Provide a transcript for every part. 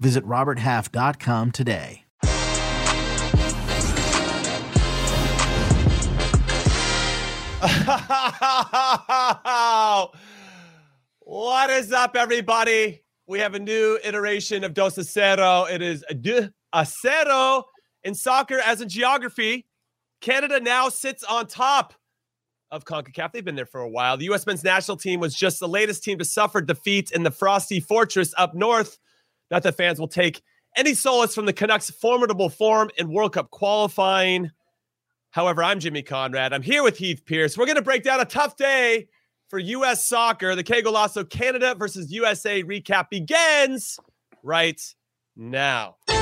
Visit roberthalf.com today. What is up, everybody? We have a new iteration of Dos a Cero. It is Dos a Cero in soccer as in geography. Canada now sits on top of CONCACAF. They've been there for a while. The U.S. men's national team was just the latest team to suffer defeat in the frosty fortress up north. Not that fans will take any solace from the Canucks' formidable form in World Cup qualifying. However, I'm Jimmy Conrad. I'm here with Heath Pearce. We're going to break down a tough day for U.S. soccer. The Qué Golazo Canada versus USA recap begins right now. All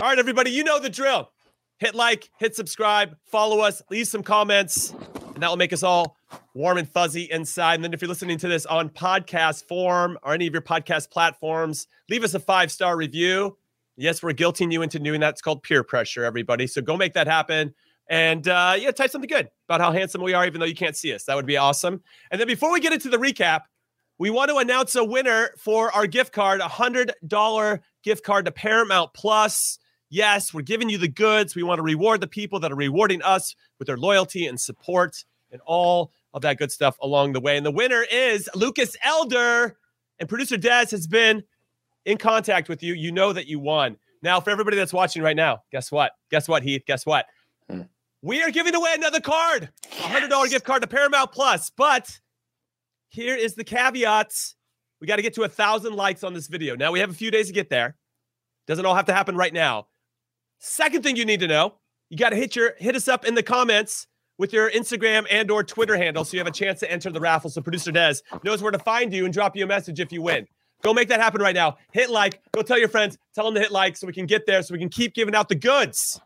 right, everybody, you know the drill. Hit like, hit subscribe, follow us, leave some comments, and that will make us all warm and fuzzy inside. And then if you're listening to this on podcast form or any of your podcast platforms, leave us a 5-star review. Yes, we're guilting you into doing that. It's called peer pressure, everybody. So go make that happen. And type something good about how handsome we are, even though you can't see us. That would be awesome. And then before we get into the recap, we want to announce a winner for our gift card, a $100 gift card to Paramount+. Yes, we're giving you the goods. We want to reward the people that are rewarding us with their loyalty and support and all of that good stuff along the way. And the winner is Lucas Elder. And producer Des has been in contact with you. You know that you won. Now, for everybody that's watching right now, guess what? Guess what, Heath? Guess what? We are giving away another card, $100 gift card to Paramount+. But here is the caveat. We got to get to 1,000 likes on this video. Now, we have a few days to get there. Doesn't all have to happen right now. Second thing you need to know, you got to hit us up in the comments with your Instagram and or Twitter handle so you have a chance to enter the raffle so producer Des knows where to find you and drop you a message if you win. Go make that happen right now. Hit like. Go tell your friends. Tell them to hit like so we can get there so we can keep giving out the goods.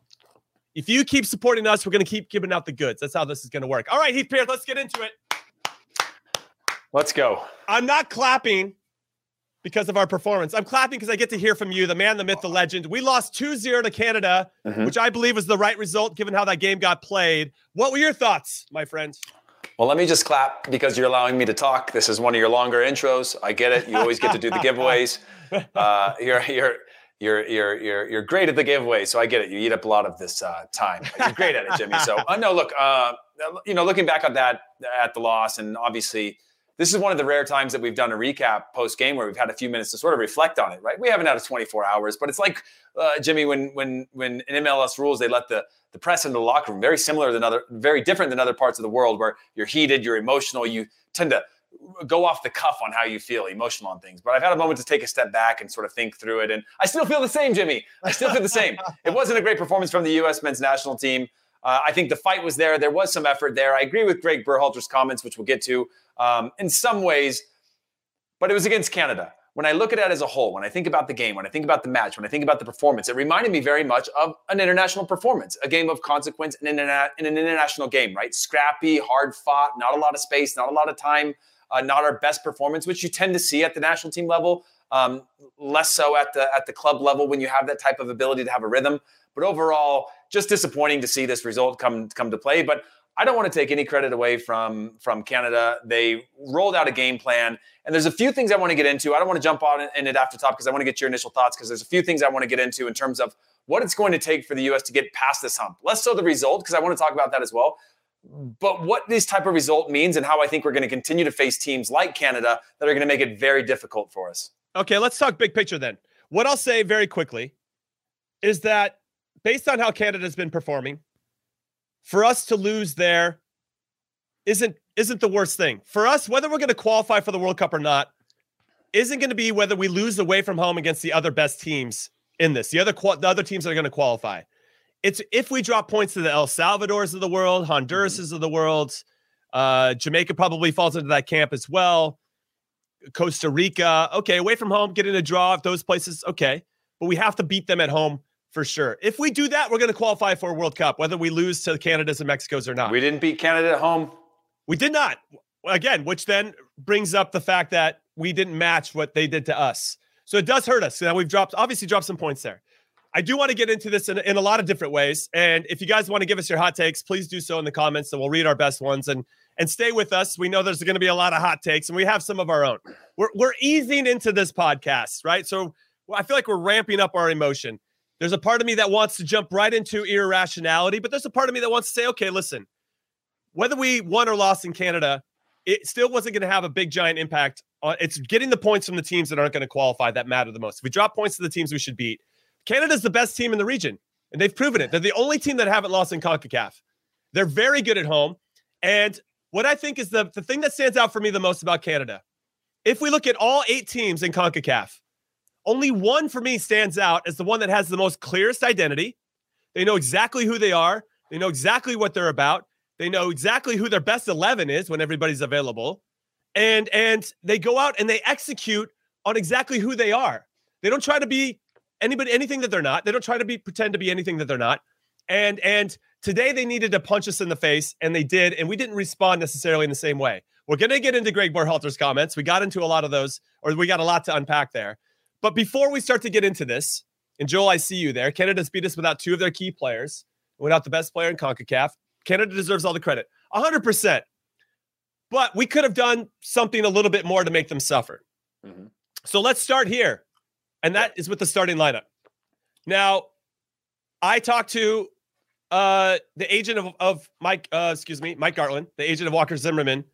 If you keep supporting us, we're going to keep giving out the goods. That's how this is going to work. All right, Heath Pearce, let's get into it. Let's go. I'm not clapping because of our performance. I'm clapping because I get to hear from you, the man, the myth, the legend. We lost 2-0 to Canada, which I believe was the right result given how that game got played. What were your thoughts, my friend? Well, let me just clap because you're allowing me to talk. This is one of your longer intros. I get it. You always get to do the giveaways. You're great at the giveaways, so I get it. You eat up a lot of this time. You're great at it, Jimmy. So looking back on that at the loss, and obviously this is one of the rare times that we've done a recap post game where we've had a few minutes to sort of reflect on it. Right? We haven't had 24 hours, but it's like Jimmy when in MLS rules they let the press in the locker room, very different than other parts of the world where you're heated, you're emotional, you tend to go off the cuff on how you feel, emotional on things. But I've had a moment to take a step back and sort of think through it. And I still feel the same, Jimmy. I still feel the same. It wasn't a great performance from the U.S. men's national team. I think the fight was there. There was some effort there. I agree with Gregg Berhalter's comments, which we'll get to in some ways. But it was against Canada. When I look at it as a whole, when I think about the game, when I think about the match, when I think about the performance, it reminded me very much of an international performance, a game of consequence in an international game, right? Scrappy, hard fought, not a lot of space, not a lot of time, not our best performance, which you tend to see at the national team level, less so at the club level when you have that type of ability to have a rhythm. But overall, just disappointing to see this result come to play. But I don't want to take any credit away from Canada. They rolled out a game plan, and there's a few things I want to get into. I don't want to jump on in it after top because I want to get your initial thoughts because there's a few things I want to get into in terms of what it's going to take for the U.S. to get past this hump. Less so the result because I want to talk about that as well, but what this type of result means and how I think we're going to continue to face teams like Canada that are going to make it very difficult for us. Okay, let's talk big picture then. What I'll say very quickly is that based on how Canada's been performing, for us to lose there isn't the worst thing. For us, whether we're going to qualify for the World Cup or not isn't going to be whether we lose away from home against the other best teams in this, the other teams that are going to qualify. It's if we drop points to the El Salvadors of the world, Honduras's of the world, Jamaica probably falls into that camp as well, Costa Rica. Okay, away from home, getting a draw. If those places, okay. but we have to beat them at home for sure. If we do that, we're going to qualify for a World Cup, whether we lose to Canada's and Mexico's or not. We didn't beat Canada at home. We did not. Again, which then brings up the fact that we didn't match what they did to us. So it does hurt us. Now we've obviously dropped some points there. I do want to get into this in a lot of different ways. And if you guys want to give us your hot takes, please do so in the comments and we'll read our best ones and stay with us. We know there's going to be a lot of hot takes and we have some of our own. We're easing into this podcast, right? So I feel like we're ramping up our emotion. There's a part of me that wants to jump right into irrationality, but there's a part of me that wants to say, okay, listen, whether we won or lost in Canada, it still wasn't going to have a big, giant impact. It's getting the points from the teams that aren't going to qualify that matter the most. If we drop points to the teams we should beat, Canada's the best team in the region, and they've proven it. They're the only team that haven't lost in CONCACAF. They're very good at home. And what I think is the thing that stands out for me the most about Canada, if we look at all 8 teams in CONCACAF, only one for me stands out as the one that has the most clearest identity. They know exactly who they are. They know exactly what they're about. They know exactly who their best 11 is when everybody's available. And they go out and they execute on exactly who they are. They don't try to be anybody, anything that they're not. They don't try to pretend to be anything that they're not. And today they needed to punch us in the face, and they did, and we didn't respond necessarily in the same way. We're going to get into Gregg Berhalter's comments. We got into a lot of those, or we got a lot to unpack there. But before we start to get into this, and Joel, I see you there. Canada's beat us without 2 of their key players, without the best player in CONCACAF. Canada deserves all the credit, 100%. But we could have done something a little bit more to make them suffer. Mm-hmm. So let's start here. And that is with the starting lineup. Now, I talked to the agent of Mike Gartland, the agent of Walker Zimmerman.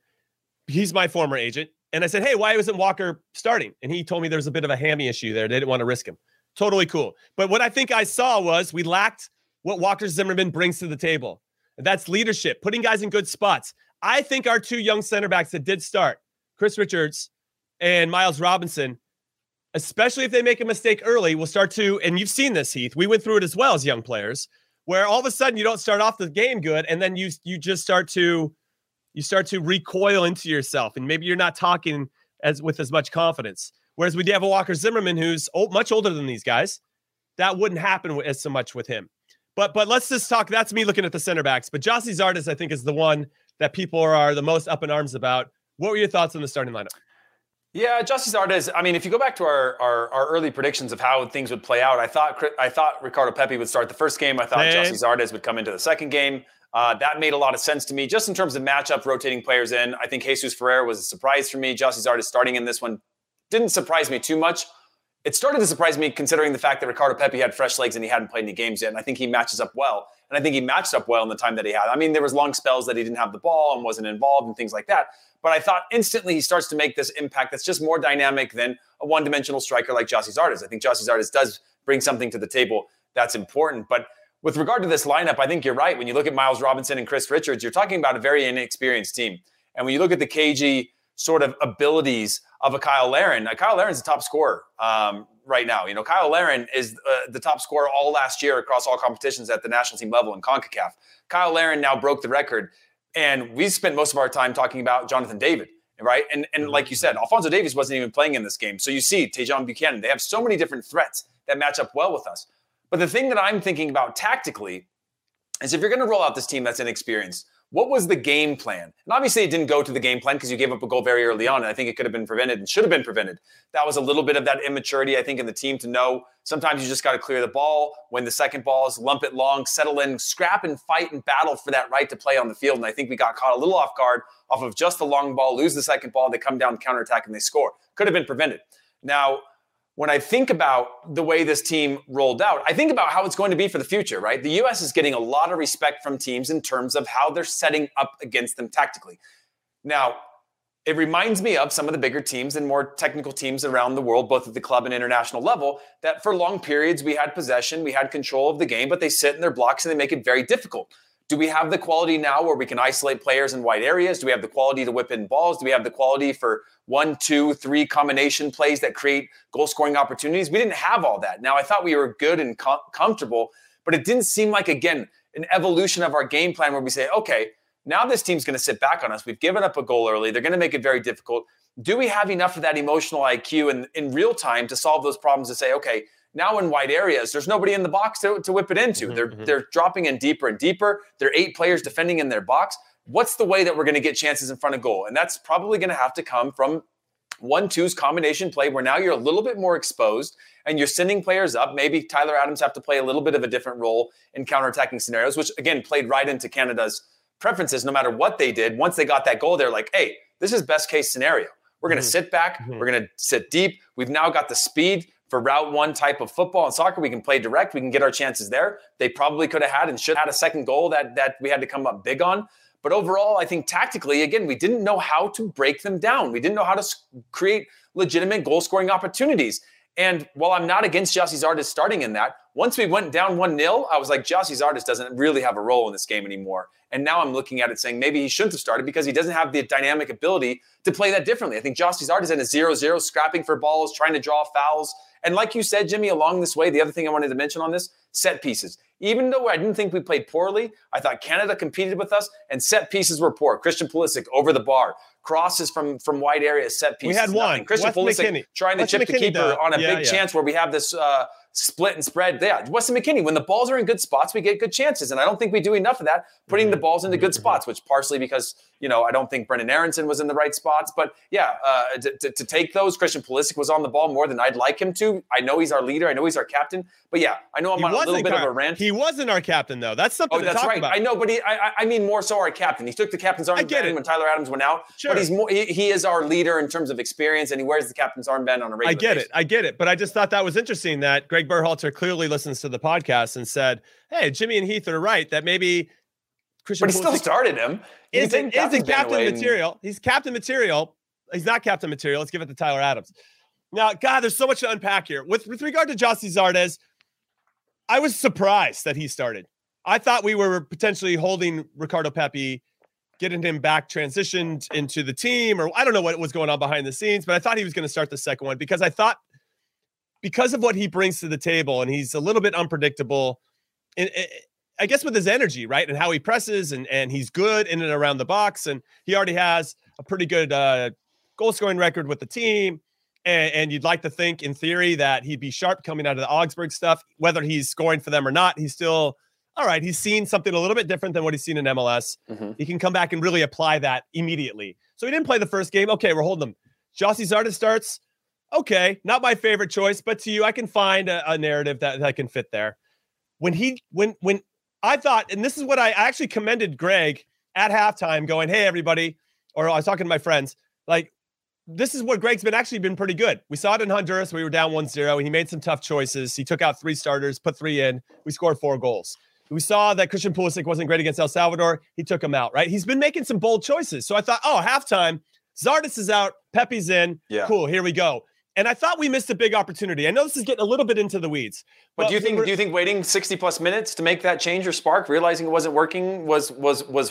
He's my former agent. And I said, hey, why wasn't Walker starting? And he told me there was a bit of a hammy issue there. They didn't want to risk him. Totally cool. But what I think I saw was we lacked what Walker Zimmerman brings to the table. And that's leadership, putting guys in good spots. I think our 2 young center backs that did start, Chris Richards and Miles Robinson, especially if they make a mistake early, we'll start to, and you've seen this, Heath, we went through it as well as young players, where all of a sudden you don't start off the game good, and then you just start to recoil into yourself, and maybe you're not talking with as much confidence. Whereas we do have a Walker Zimmerman who's much older than these guys. That wouldn't happen as so much with him. But let's just talk, that's me looking at the center backs, but Gyasi Zardes, I think, is the one that people are the most up in arms about. What were your thoughts on the starting lineup? Yeah, Gyasi Zardes, I mean, if you go back to our early predictions of how things would play out, I thought Ricardo Pepi would start the first game. I thought Gyasi Zardes would come into the second game. That made a lot of sense to me, just in terms of matchup, rotating players in. I think Jesus Ferreira was a surprise for me. Gyasi Zardes starting in this one didn't surprise me too much. It started to surprise me considering the fact that Ricardo Pepi had fresh legs and he hadn't played any games yet, and I think he matches up well. And I think he matched up well in the time that he had. I mean, there was long spells that he didn't have the ball and wasn't involved and things like that. But I thought instantly he starts to make this impact that's just more dynamic than a one-dimensional striker like Gyasi Zardes. I think Gyasi Zardes does bring something to the table that's important. But with regard to this lineup, I think you're right. When you look at Miles Robinson and Chris Richards, you're talking about a very inexperienced team. And when you look at the cagey sort of abilities of a Kyle Larin, Kyle Larin's the top scorer right now. You know, Kyle Larin is the top scorer all last year across all competitions at the national team level in CONCACAF. Kyle Larin now broke the record. And we spent most of our time talking about Jonathan David, right? And like you said, Alfonso Davies wasn't even playing in this game. So you see Tajon Buchanan. They have so many different threats that match up well with us. But the thing that I'm thinking about tactically is if you're going to roll out this team that's inexperienced, what was the game plan? And obviously it didn't go to the game plan because you gave up a goal very early on, and I think it could have been prevented and should have been prevented. That was a little bit of that immaturity, I think, in the team to know sometimes you just got to clear the ball, win the second balls, lump it long, settle in, scrap and fight and battle for that right to play on the field. And I think we got caught a little off guard off of just the long ball, lose the second ball, they come down, counterattack, and they score. Could have been prevented. Now, when I think about the way this team rolled out, I think about how it's going to be for the future, right? The U.S. is getting a lot of respect from teams in terms of how they're setting up against them tactically. Now, it reminds me of some of the bigger teams and more technical teams around the world, both at the club and international level, that for long periods we had possession, we had control of the game, but they sit in their blocks and they make it very difficult. Do we have the quality now where we can isolate players in wide areas? Do we have the quality to whip in balls? Do we have the quality for 1, 2, 3 combination plays that create goal-scoring opportunities? We didn't have all that. Now, I thought we were good and comfortable, but it didn't seem like, again, an evolution of our game plan where we say, okay, now this team's going to sit back on us. We've given up a goal early. They're going to make it very difficult. Do we have enough of that emotional IQ in real time to solve those problems to say, okay, Now in wide areas, there's nobody in the box to whip it into. They're dropping in deeper and deeper. There are eight players defending in their box. What's the way that we're going to get chances in front of goal? And that's probably going to have to come from 1-2's combination play, where now you're a little bit more exposed and you're sending players up. Maybe Tyler Adams have to play a little bit of a different role in counterattacking scenarios, which, again, played right into Canada's preferences. No matter what they did, once they got that goal, they're like, hey, this is best case scenario. We're going to sit back. We're going to sit deep. We've now got the speed for route one type of football and soccer. We can play direct. We can get our chances there. They probably could have had and should have had a second goal that we had to come up big on. But overall, I think tactically, again, we didn't know how to break them down. We didn't know how to create legitimate goal-scoring opportunities. And while I'm not against Gyasi Zardes starting in that, once we went down 1-0, I was like, Gyasi Zardes doesn't really have a role in this game anymore. And now I'm looking at it saying maybe he shouldn't have started because he doesn't have the dynamic ability to play that differently. I think Gyasi Zardes in a 0-0, scrapping for balls, trying to draw fouls. And like you said, Jimmy, along this way, the other thing I wanted to mention on this, set pieces. Even though I didn't think we played poorly, I thought Canada competed with us, and set pieces were poor. Christian Pulisic over the bar. Crosses from wide areas, set pieces. We had one. Nothing. Christian Weston Pulisic trying to chip the keeper on a big chance where we have this split and spread. Yeah, Weston McKennie, when the balls are in good spots, we get good chances. And I don't think we do enough of that, putting the balls into good spots, which partially because, I don't think Brenden Aaronson was in the right spots. But, to take those, Christian Pulisic was on the ball more than I'd like him to. I know he's our leader. I know he's our captain. But, I know I'm on a little bit of a rant. He wasn't our captain, though. That's something to talk about. I know, but I mean more so our captain. He took the captain's armband when Tyler Adams went out. Sure. But he's he is our leader in terms of experience, and he wears the captain's armband on a regular basis. I get it. But I just thought that was interesting that Gregg Berhalter clearly listens to the podcast and said, hey, Jimmy and Heath are right that maybe Christian Pulisic still started him. Isn't captain material. He's captain material. He's not captain material. Let's give it to Tyler Adams. Now, God, there's so much to unpack here. With regard to Gyasi Zardes, I was surprised that he started. I thought we were potentially holding Ricardo Pepi, getting him back transitioned into the team, or I don't know what was going on behind the scenes, but I thought he was going to start the second one because I thought because of what he brings to the table, and he's a little bit unpredictable, and I guess with his energy, right, and how he presses, and he's good in and around the box, and he already has a pretty good goal-scoring record with the team, and you'd like to think, in theory, that he'd be sharp coming out of the Augsburg stuff. Whether he's scoring for them or not, he's still... all right, he's seen something a little bit different than what he's seen in MLS. He can come back and really apply that immediately. So he didn't play the first game. Okay, we're holding him. Gyasi Zardes starts. Okay, not my favorite choice, but to you, I can find a narrative that can fit there. When I thought, and this is what I actually commended Gregg at halftime going, hey, everybody, or I was talking to my friends, like, this is what Gregg's been pretty good. We saw it in Honduras. We were down 1-0, and he made some tough choices. He took out 3 starters, put 3 in. We scored 4 goals. We saw that Christian Pulisic wasn't great against El Salvador. He took him out, right? He's been making some bold choices. So I thought, halftime, Zardes is out, Pepi's in. Yeah. Cool, here we go. And I thought we missed a big opportunity. I know this is getting a little bit into the weeds. But do you think waiting 60-plus minutes to make that change or spark, realizing it wasn't working, was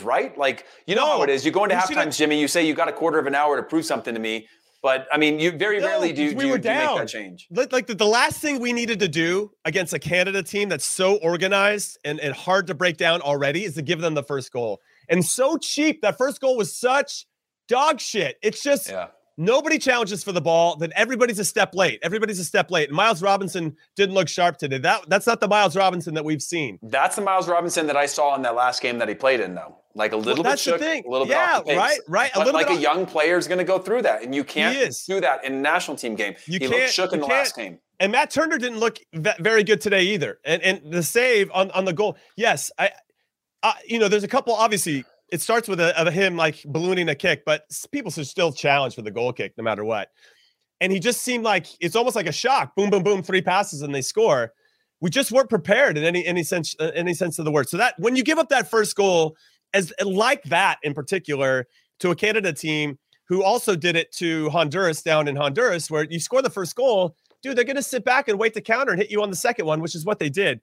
right? Like, you know how it is. You go into halftime, Jimmy, you say you got a quarter of an hour to prove something to me. But, I mean, you rarely do you make that change. Like the last thing we needed to do against a Canada team that's so organized and hard to break down already is to give them the first goal. And so cheap. That first goal was such dog shit. It's just nobody challenges for the ball. Then everybody's a step late. And Miles Robinson didn't look sharp today. That's not the Miles Robinson that we've seen. That's the Miles Robinson that I saw in that last game that he played in, though. Like a little bit shook, the thing. A little bit off the pace. Right. But like a young player is going to go through that, and you can't do that in a national team game. He looked shook in the last game. And Matt Turner didn't look very good today either. And the save on the goal, yes, I there's a couple. Obviously, it starts with him like ballooning a kick, but people should still challenge for the goal kick no matter what. And he just seemed like it's almost like a shock. Boom, boom, boom, 3 passes and they score. We just weren't prepared in any sense of the word. So that when you give up that first goal. As like that in particular to a Canada team who also did it to Honduras down in Honduras, where you score the first goal, dude, they're going to sit back and wait to counter and hit you on the second one, which is what they did.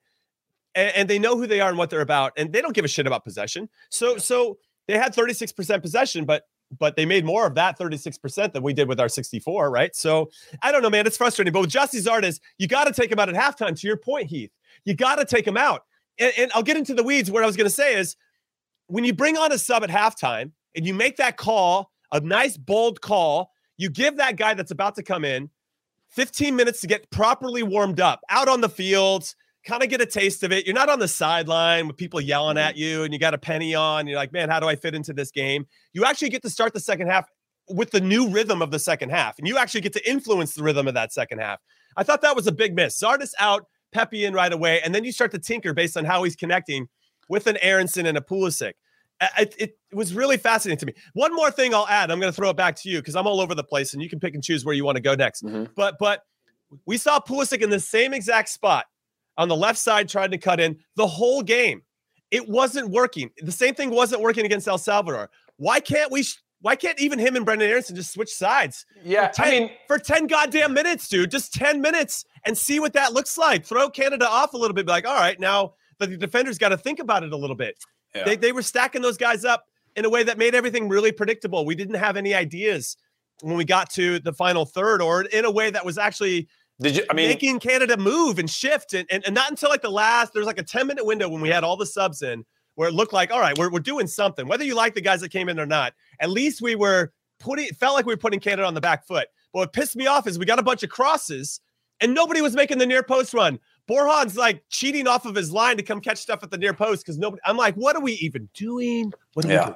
And they know who they are and what they're about. And they don't give a shit about possession. So they had 36% possession, but they made more of that 36% than we did with our 64, right? So I don't know, man, it's frustrating. But with Gyasi Zardes, you got to take him out at halftime. To your point, Heath, you got to take him out. And I'll get into the weeds. What I was going to say is, when you bring on a sub at halftime and you make that call, a nice, bold call, you give that guy that's about to come in 15 minutes to get properly warmed up out on the field, kind of get a taste of it. You're not on the sideline with people yelling at you and you got a penny on. You're like, man, how do I fit into this game? You actually get to start the second half with the new rhythm of the second half, and you actually get to influence the rhythm of that second half. I thought that was a big miss. Zardes out, Pepi in right away, and then you start to tinker based on how he's connecting with an Aaronson and a Pulisic. It was really fascinating to me. One more thing I'll add. I'm going to throw it back to you because I'm all over the place, and you can pick and choose where you want to go next. Mm-hmm. But we saw Pulisic in the same exact spot on the left side trying to cut in the whole game. It wasn't working. The same thing wasn't working against El Salvador. Why can't we... Why can't even him and Brenden Aaronson just switch sides? Yeah, for 10 goddamn minutes, dude, just 10 minutes and see what that looks like. Throw Canada off a little bit. Be like, all right, now the defenders got to think about it a little bit. Yeah. They were stacking those guys up in a way that made everything really predictable. We didn't have any ideas when we got to the final third, or in a way that was actually making Canada move and shift. And not until like the last, there's like a 10-minute window when we had all the subs in, where it looked like, all right, we're doing something. Whether you like the guys that came in or not, at least we were putting Canada on the back foot. But what pissed me off is we got a bunch of crosses and nobody was making the near post run. Borjan's like cheating off of his line to come catch stuff at the near post because nobody. I'm like, what are we even doing? Yeah.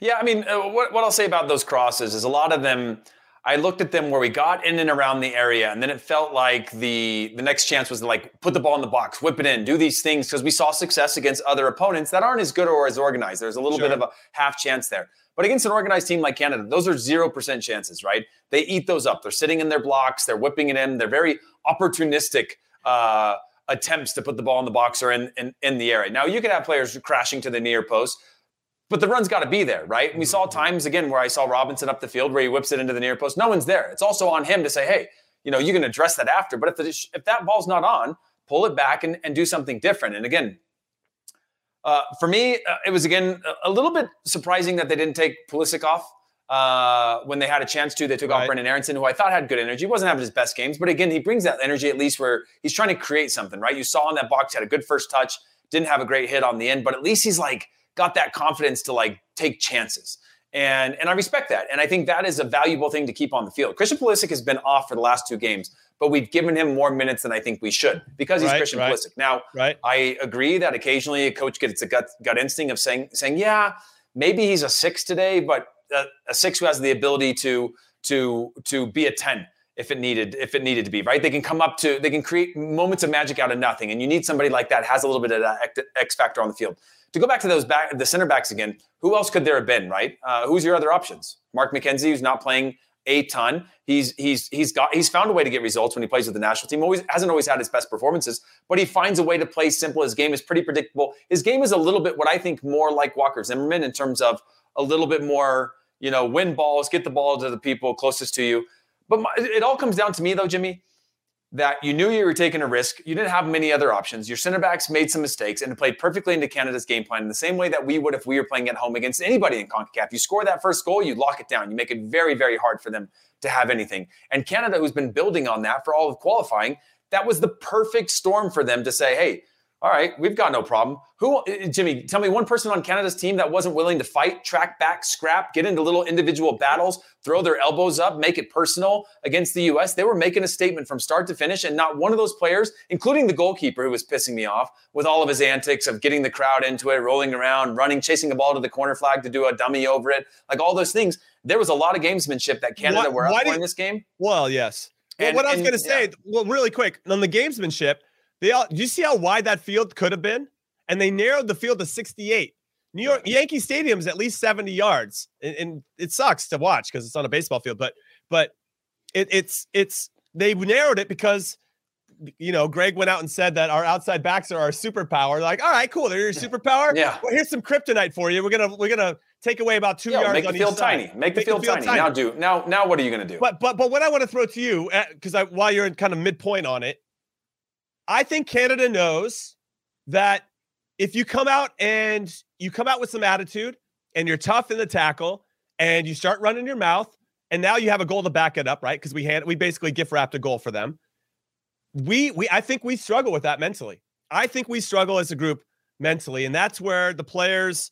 What I'll say about those crosses is a lot of them. I looked at them where we got in and around the area, and then it felt like the next chance was to like put the ball in the box, whip it in, do these things, because we saw success against other opponents that aren't as good or as organized. There's a little bit of a half chance there. But against an organized team like Canada, those are 0% chances, right? They eat those up. They're sitting in their blocks. They're whipping it in. They're very opportunistic attempts to put the ball in the box or in the area. Now, you can have players crashing to the near post, but the run's got to be there, right? And we saw times, again, where I saw Robinson up the field where he whips it into the near post. No one's there. It's also on him to say, hey, you can address that after. But if that ball's not on, pull it back and do something different. And again, for me, it was, again, a little bit surprising that they didn't take Pulisic off when they had a chance to. They took off Brenden Aaronson, who I thought had good energy. He wasn't having his best games. But again, he brings that energy at least where he's trying to create something, right? You saw in that box, he had a good first touch, didn't have a great hit on the end. But at least he's like, got that confidence to like take chances. And I respect that. And I think that is a valuable thing to keep on the field. Christian Pulisic has been off for the last two games, but we've given him more minutes than I think we should because he's Christian Pulisic. Now, I agree that occasionally a coach gets a gut instinct of saying, yeah, maybe he's a 6 today, but a 6 who has the ability to be a 10 if it needed to be, right? They can create moments of magic out of nothing. And you need somebody like that has a little bit of that X factor on the field. To go back to the center backs again, who else could there have been, right? Who's your other options? Mark McKenzie, who's not playing a ton. He's found a way to get results when he plays with the national team. Hasn't always had his best performances, but he finds a way to play simple. His game is pretty predictable. His game is a little bit what I think more like Walker Zimmerman in terms of a little bit more, win balls, get the ball to the people closest to you. But it all comes down to me, though, Jimmy, that you knew you were taking a risk. You didn't have many other options. Your center backs made some mistakes and played perfectly into Canada's game plan in the same way that we would if we were playing at home against anybody in CONCACAF. You score that first goal, you lock it down. You make it very, very hard for them to have anything. And Canada, who's been building on that for all of qualifying, that was the perfect storm for them to say, hey, all right, we've got no problem. Jimmy, tell me one person on Canada's team that wasn't willing to fight, track back, scrap, get into little individual battles, throw their elbows up, make it personal against the U.S. They were making a statement from start to finish, and not one of those players, including the goalkeeper who was pissing me off with all of his antics of getting the crowd into it, rolling around, running, chasing the ball to the corner flag to do a dummy over it, like all those things. There was a lot of gamesmanship that Canada were out in this game. Well, yes. What I was going to say, really quick, on the gamesmanship, do you see how wide that field could have been? And they narrowed the field to 68. New York Yankee Stadium's at least 70 yards, and it sucks to watch because it's on a baseball field. But it's they narrowed it because Greg went out and said that our outside backs are our superpower. Like, all right, cool, they're your superpower. Yeah. Well, here's some kryptonite for you. We're gonna take away about 2 yards. Make the field tiny. Make the field tiny. Now what are you gonna do? But what I want to throw to you because while you're in kind of midpoint on it. I think Canada knows that if you come out and you come out with some attitude and you're tough in the tackle and you start running your mouth and now you have a goal to back it up, right? Because we basically gift wrapped a goal for them. I think we struggle with that mentally. I think we struggle as a group mentally, and that's where the players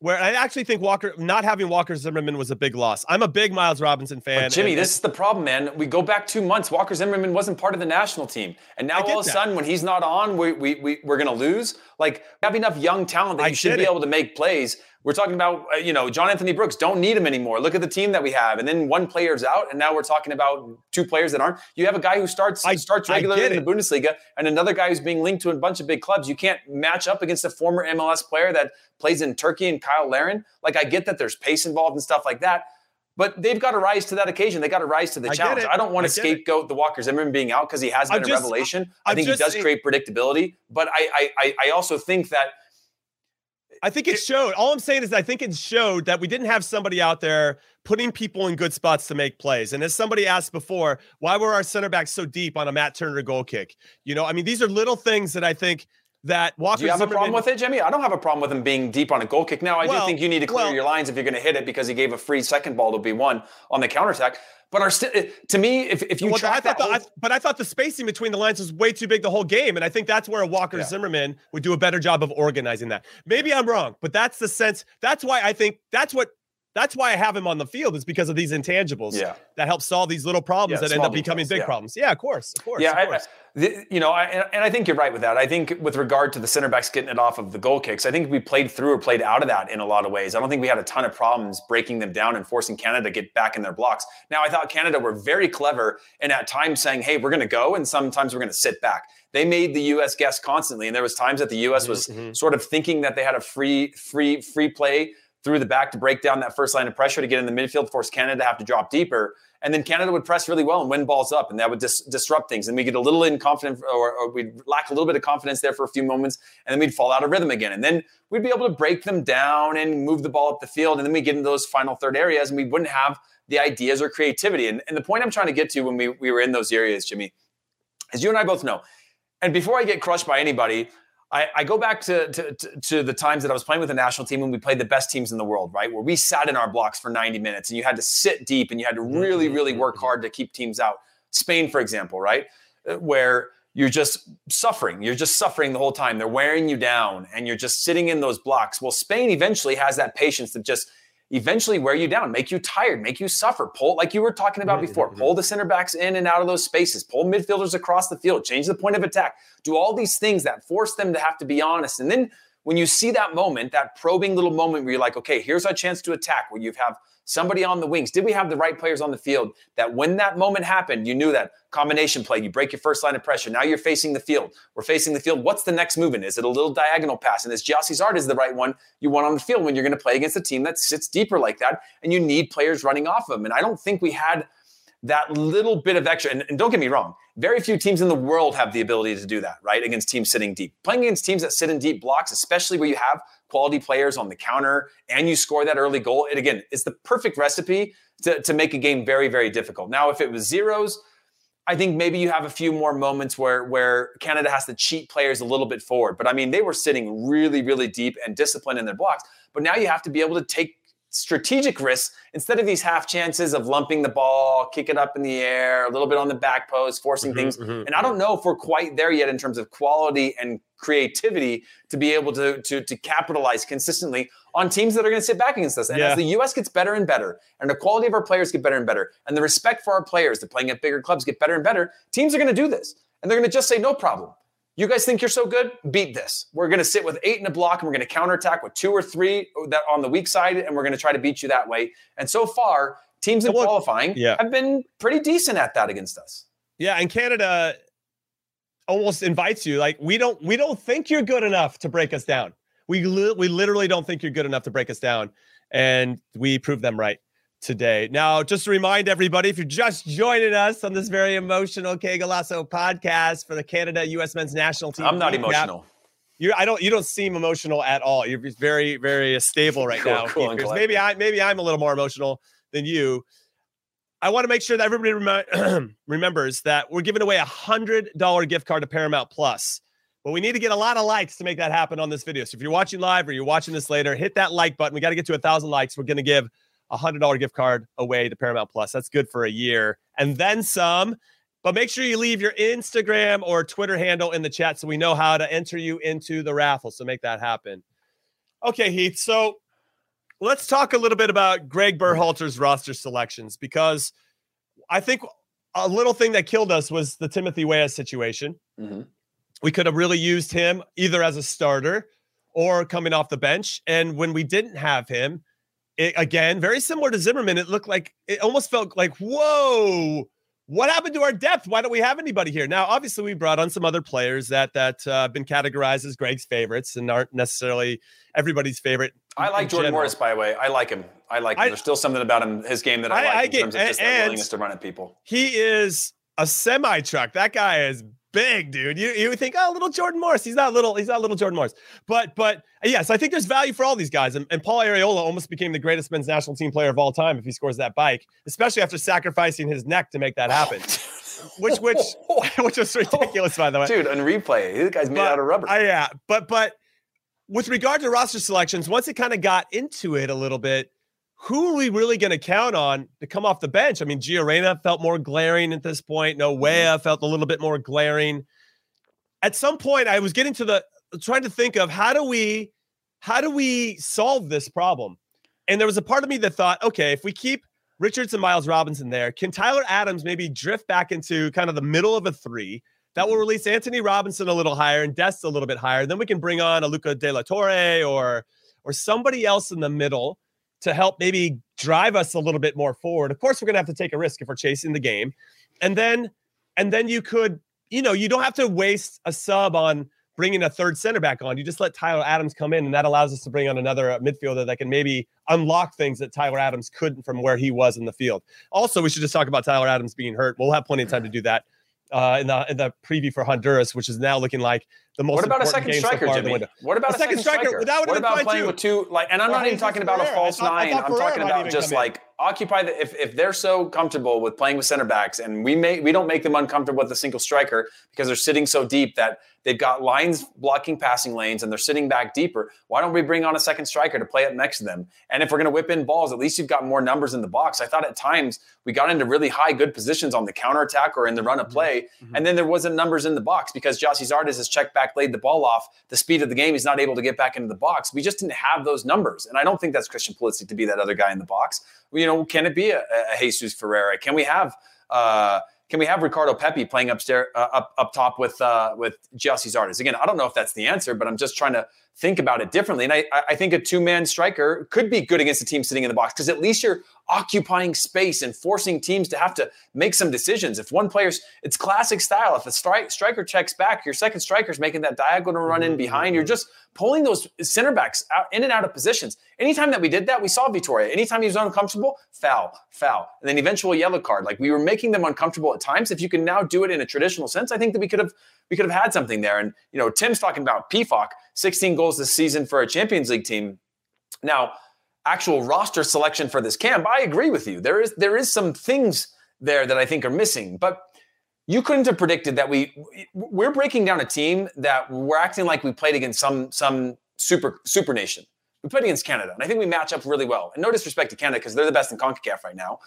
where I actually think not having Walker Zimmerman was a big loss. I'm a big Miles Robinson fan. But Jimmy, this is the problem, man. We go back 2 months. Walker Zimmerman wasn't part of the national team. And now all of a sudden, when he's not on, we're going to lose. Like, we have enough young talent that you should be able to make plays. We're talking about, you know, John Anthony Brooks, don't need him anymore. Look at the team that we have. And then one player's out, and now we're talking about two players that aren't. You have a guy who starts regularly in the Bundesliga and another guy who's being linked to a bunch of big clubs. You can't match up against a former MLS player that plays in Turkey and Kyle Larin. Like, I get that there's pace involved and stuff like that, but they've got to rise to that occasion. They got to rise to the challenge. I don't want to scapegoat the Walker Zimmerman being out because he has been a revelation. I think he does create predictability, but I also think that I think it showed. All I'm saying is I think it showed that we didn't have somebody out there putting people in good spots to make plays. And as somebody asked before, why were our center backs so deep on a Matt Turner goal kick? You know, I mean, these are little things that I think that Walker Zimmerman... Do you have a problem with it, Jimmy? I don't have a problem with him being deep on a goal kick. Now, I do think you need to clear your lines if you're going to hit it because he gave a free second ball to B1 on the counterattack. But to me, if you track that... I thought the spacing between the lines was way too big the whole game, and I think that's where a Walker Zimmerman would do a better job of organizing that. Maybe I'm wrong, but that's the sense. That's why I think that's why I have him on the field, is because of these intangibles that help solve these little problems that end up becoming big problems. Yeah, of course. Yeah, of course. I think you're right with that. I think with regard to the center backs getting it off of the goal kicks, I think we played through or played out of that in a lot of ways. I don't think we had a ton of problems breaking them down and forcing Canada to get back in their blocks. Now, I thought Canada were very clever and at times saying, hey, we're going to go, and sometimes we're going to sit back. They made the U.S. guess constantly, and there was times that the U.S. was sort of thinking that they had a free play through the back to break down that first line of pressure to get in the midfield, force Canada to have to drop deeper. And then Canada would press really well and win balls up, and that would disrupt things. And we get a little inconfident, or we'd lack a little bit of confidence there for a few moments, and then we'd fall out of rhythm again. And then we'd be able to break them down and move the ball up the field, and then we get into those final third areas, and we wouldn't have the ideas or creativity. And the point I'm trying to get to when we were in those areas, Jimmy, is you and I both know, and before I get crushed by anybody, I go back to the times that I was playing with the national team when we played the best teams in the world, right? Where we sat in our blocks for 90 minutes and you had to sit deep and you had to really, really work hard to keep teams out. Spain, for example, right? Where you're just suffering. You're just suffering the whole time. They're wearing you down and you're just sitting in those blocks. Well, Spain eventually has that patience to just eventually wear you down, make you tired, make you suffer, pull, like you were talking about before, pull the center backs in and out of those spaces, pull midfielders across the field, change the point of attack, do all these things that force them to have to be honest. And then when you see that moment, that probing little moment where you're like, okay, here's our chance to attack, where you have somebody on the wings. Did we have the right players on the field? That when that moment happened, you knew that combination play, you break your first line of pressure. Now you're facing the field. We're facing the field. What's the next movement? Is it a little diagonal pass? And is Gyasi Zardes the right one you want on the field when you're going to play against a team that sits deeper like that? And you need players running off of them. And I don't think we had that little bit of extra. And don't get me wrong, very few teams in the world have the ability to do that, right? Against teams sitting deep. Playing against teams that sit in deep blocks, especially where you have quality players on the counter and you score that early goal, and again, it's the perfect recipe to make a game very, very difficult. Now, if it was zeros, I think maybe you have a few more moments where Canada has to cheat players a little bit forward. But I mean, they were sitting really, really deep and disciplined in their blocks. But now you have to be able to take strategic risks instead of these half chances of lumping the ball, kick it up in the air, a little bit on the back post, forcing things. And I don't know if we're quite there yet in terms of quality and creativity to be able to capitalize consistently on teams that are going to sit back against us. And as the U.S. gets better and better, and the quality of our players get better and better, and the respect for our players that playing at bigger clubs get better and better, teams are going to do this. And they're going to just say, no problem. You guys think you're so good? Beat this. We're going to sit with 8 in a block, and we're going to counterattack with 2 or 3 that on the weak side, and we're going to try to beat you that way. And so far, teams in qualifying have been pretty decent at that against us. Yeah, and Canada almost invites you. Like, we don't think you're good enough to break us down. We literally don't think you're good enough to break us down, and we prove them right today. Now, just to remind everybody, if you're just joining us on this very emotional Qué Golazo podcast for the Canada-U.S. Men's National Team. I'm not emotional. You don't seem emotional at all. You're very, very stable right now. Cool. Maybe I'm a little more emotional than you. I want to make sure that everybody remembers that we're giving away $100 gift card to Paramount+. But we need to get a lot of likes to make that happen on this video. So if you're watching live or you're watching this later, hit that like button. We got to get to 1,000 likes. We're going to give $100 gift card away to Paramount+. That's good for a year and then some. But make sure you leave your Instagram or Twitter handle in the chat so we know how to enter you into the raffle. So make that happen. Okay, Heath. So Let's talk a little bit about Gregg Berhalter's roster selections, because I think a little thing that killed us was the Timothy Weah situation. Mm-hmm. We could have really used him either as a starter or coming off the bench. And when we didn't have him, it, again, very similar to Zimmerman, it looked like, it almost felt like, whoa, what happened to our depth? Why don't we have anybody here? Now, obviously, we brought on some other players that been categorized as Gregg's favorites and aren't necessarily everybody's favorite. I like Jordan Morris, by the way. I like him. There's still something about him, his game that I like in terms of just that willingness to run at people. He is a semi-truck. That guy is big, dude. You would think, oh, little Jordan Morris. He's not little Jordan Morris. But yes, I think there's value for all these guys. And Paul Arriola almost became the greatest men's national team player of all time if he scores that bike, especially after sacrificing his neck to make that happen. which was ridiculous, by the way. Dude, on replay, this guy's made out of rubber. Yeah, but with regard to roster selections, once it kind of got into it a little bit, who are we really going to count on to come off the bench? I mean, Gio Reyna felt more glaring at this point. No, Weah felt a little bit more glaring. At some point, I was getting to trying to think of how do we solve this problem? And there was a part of me that thought, okay, if we keep Richards and Miles Robinson there, can Tyler Adams maybe drift back into kind of the middle of a three? That will release Anthony Robinson a little higher and Dest a little bit higher. Then we can bring on a Luca De La Torre or somebody else in the middle to help maybe drive us a little bit more forward. Of course, we're going to have to take a risk if we're chasing the game. And then you could, you don't have to waste a sub on bringing a third center back on. You just let Tyler Adams come in, and that allows us to bring on another midfielder that can maybe unlock things that Tyler Adams couldn't from where he was in the field. Also, we should just talk about Tyler Adams being hurt. We'll have plenty of time to do that in the preview for Honduras, which is now looking like the most important game so far in the window. What about a second striker? What about playing with two? Like, and I'm not even talking about a false nine. I'm talking about just like occupy the. If they're so comfortable with playing with center backs, and we don't make them uncomfortable with a single striker because they're sitting so deep that they've got lines blocking passing lanes and they're sitting back deeper. Why don't we bring on a second striker to play up next to them? And if we're going to whip in balls, at least you've got more numbers in the box. I thought at times we got into really high good positions on the counterattack or in the run of play, and then there wasn't numbers in the box because Gyasi Zardes has checked back, laid the ball off the speed of the game. He's not able to get back into the box. We just didn't have those numbers. And I don't think that's Christian Pulisic to be that other guy in the box. Can it be a Jesus Ferreira? Can we have Ricardo Pepi playing up top with Gyasi Zardes? Again, I don't know if that's the answer, but I'm just trying to think about it differently. And I think a two-man striker could be good against a team sitting in the box because at least you're occupying space and forcing teams to have to make some decisions. If one player's – it's classic style. If a striker checks back, your second striker's making that diagonal run in behind. You're just pulling those center backs out, in and out of positions. Anytime that we did that, we saw Vitória. Anytime he was uncomfortable, foul. And then eventual yellow card. Like, we were making them uncomfortable at times. If you can now do it in a traditional sense, I think that we could have had something there. And, Tim's talking about Pefok, 16 goals this season for a Champions League team. Now, actual roster selection for this camp, I agree with you. There is some things there that I think are missing, but you couldn't have predicted that we're breaking down a team that we're acting like we played against some super nation. We played against Canada, and I think we match up really well. And no disrespect to Canada because they're the best in CONCACAF right now.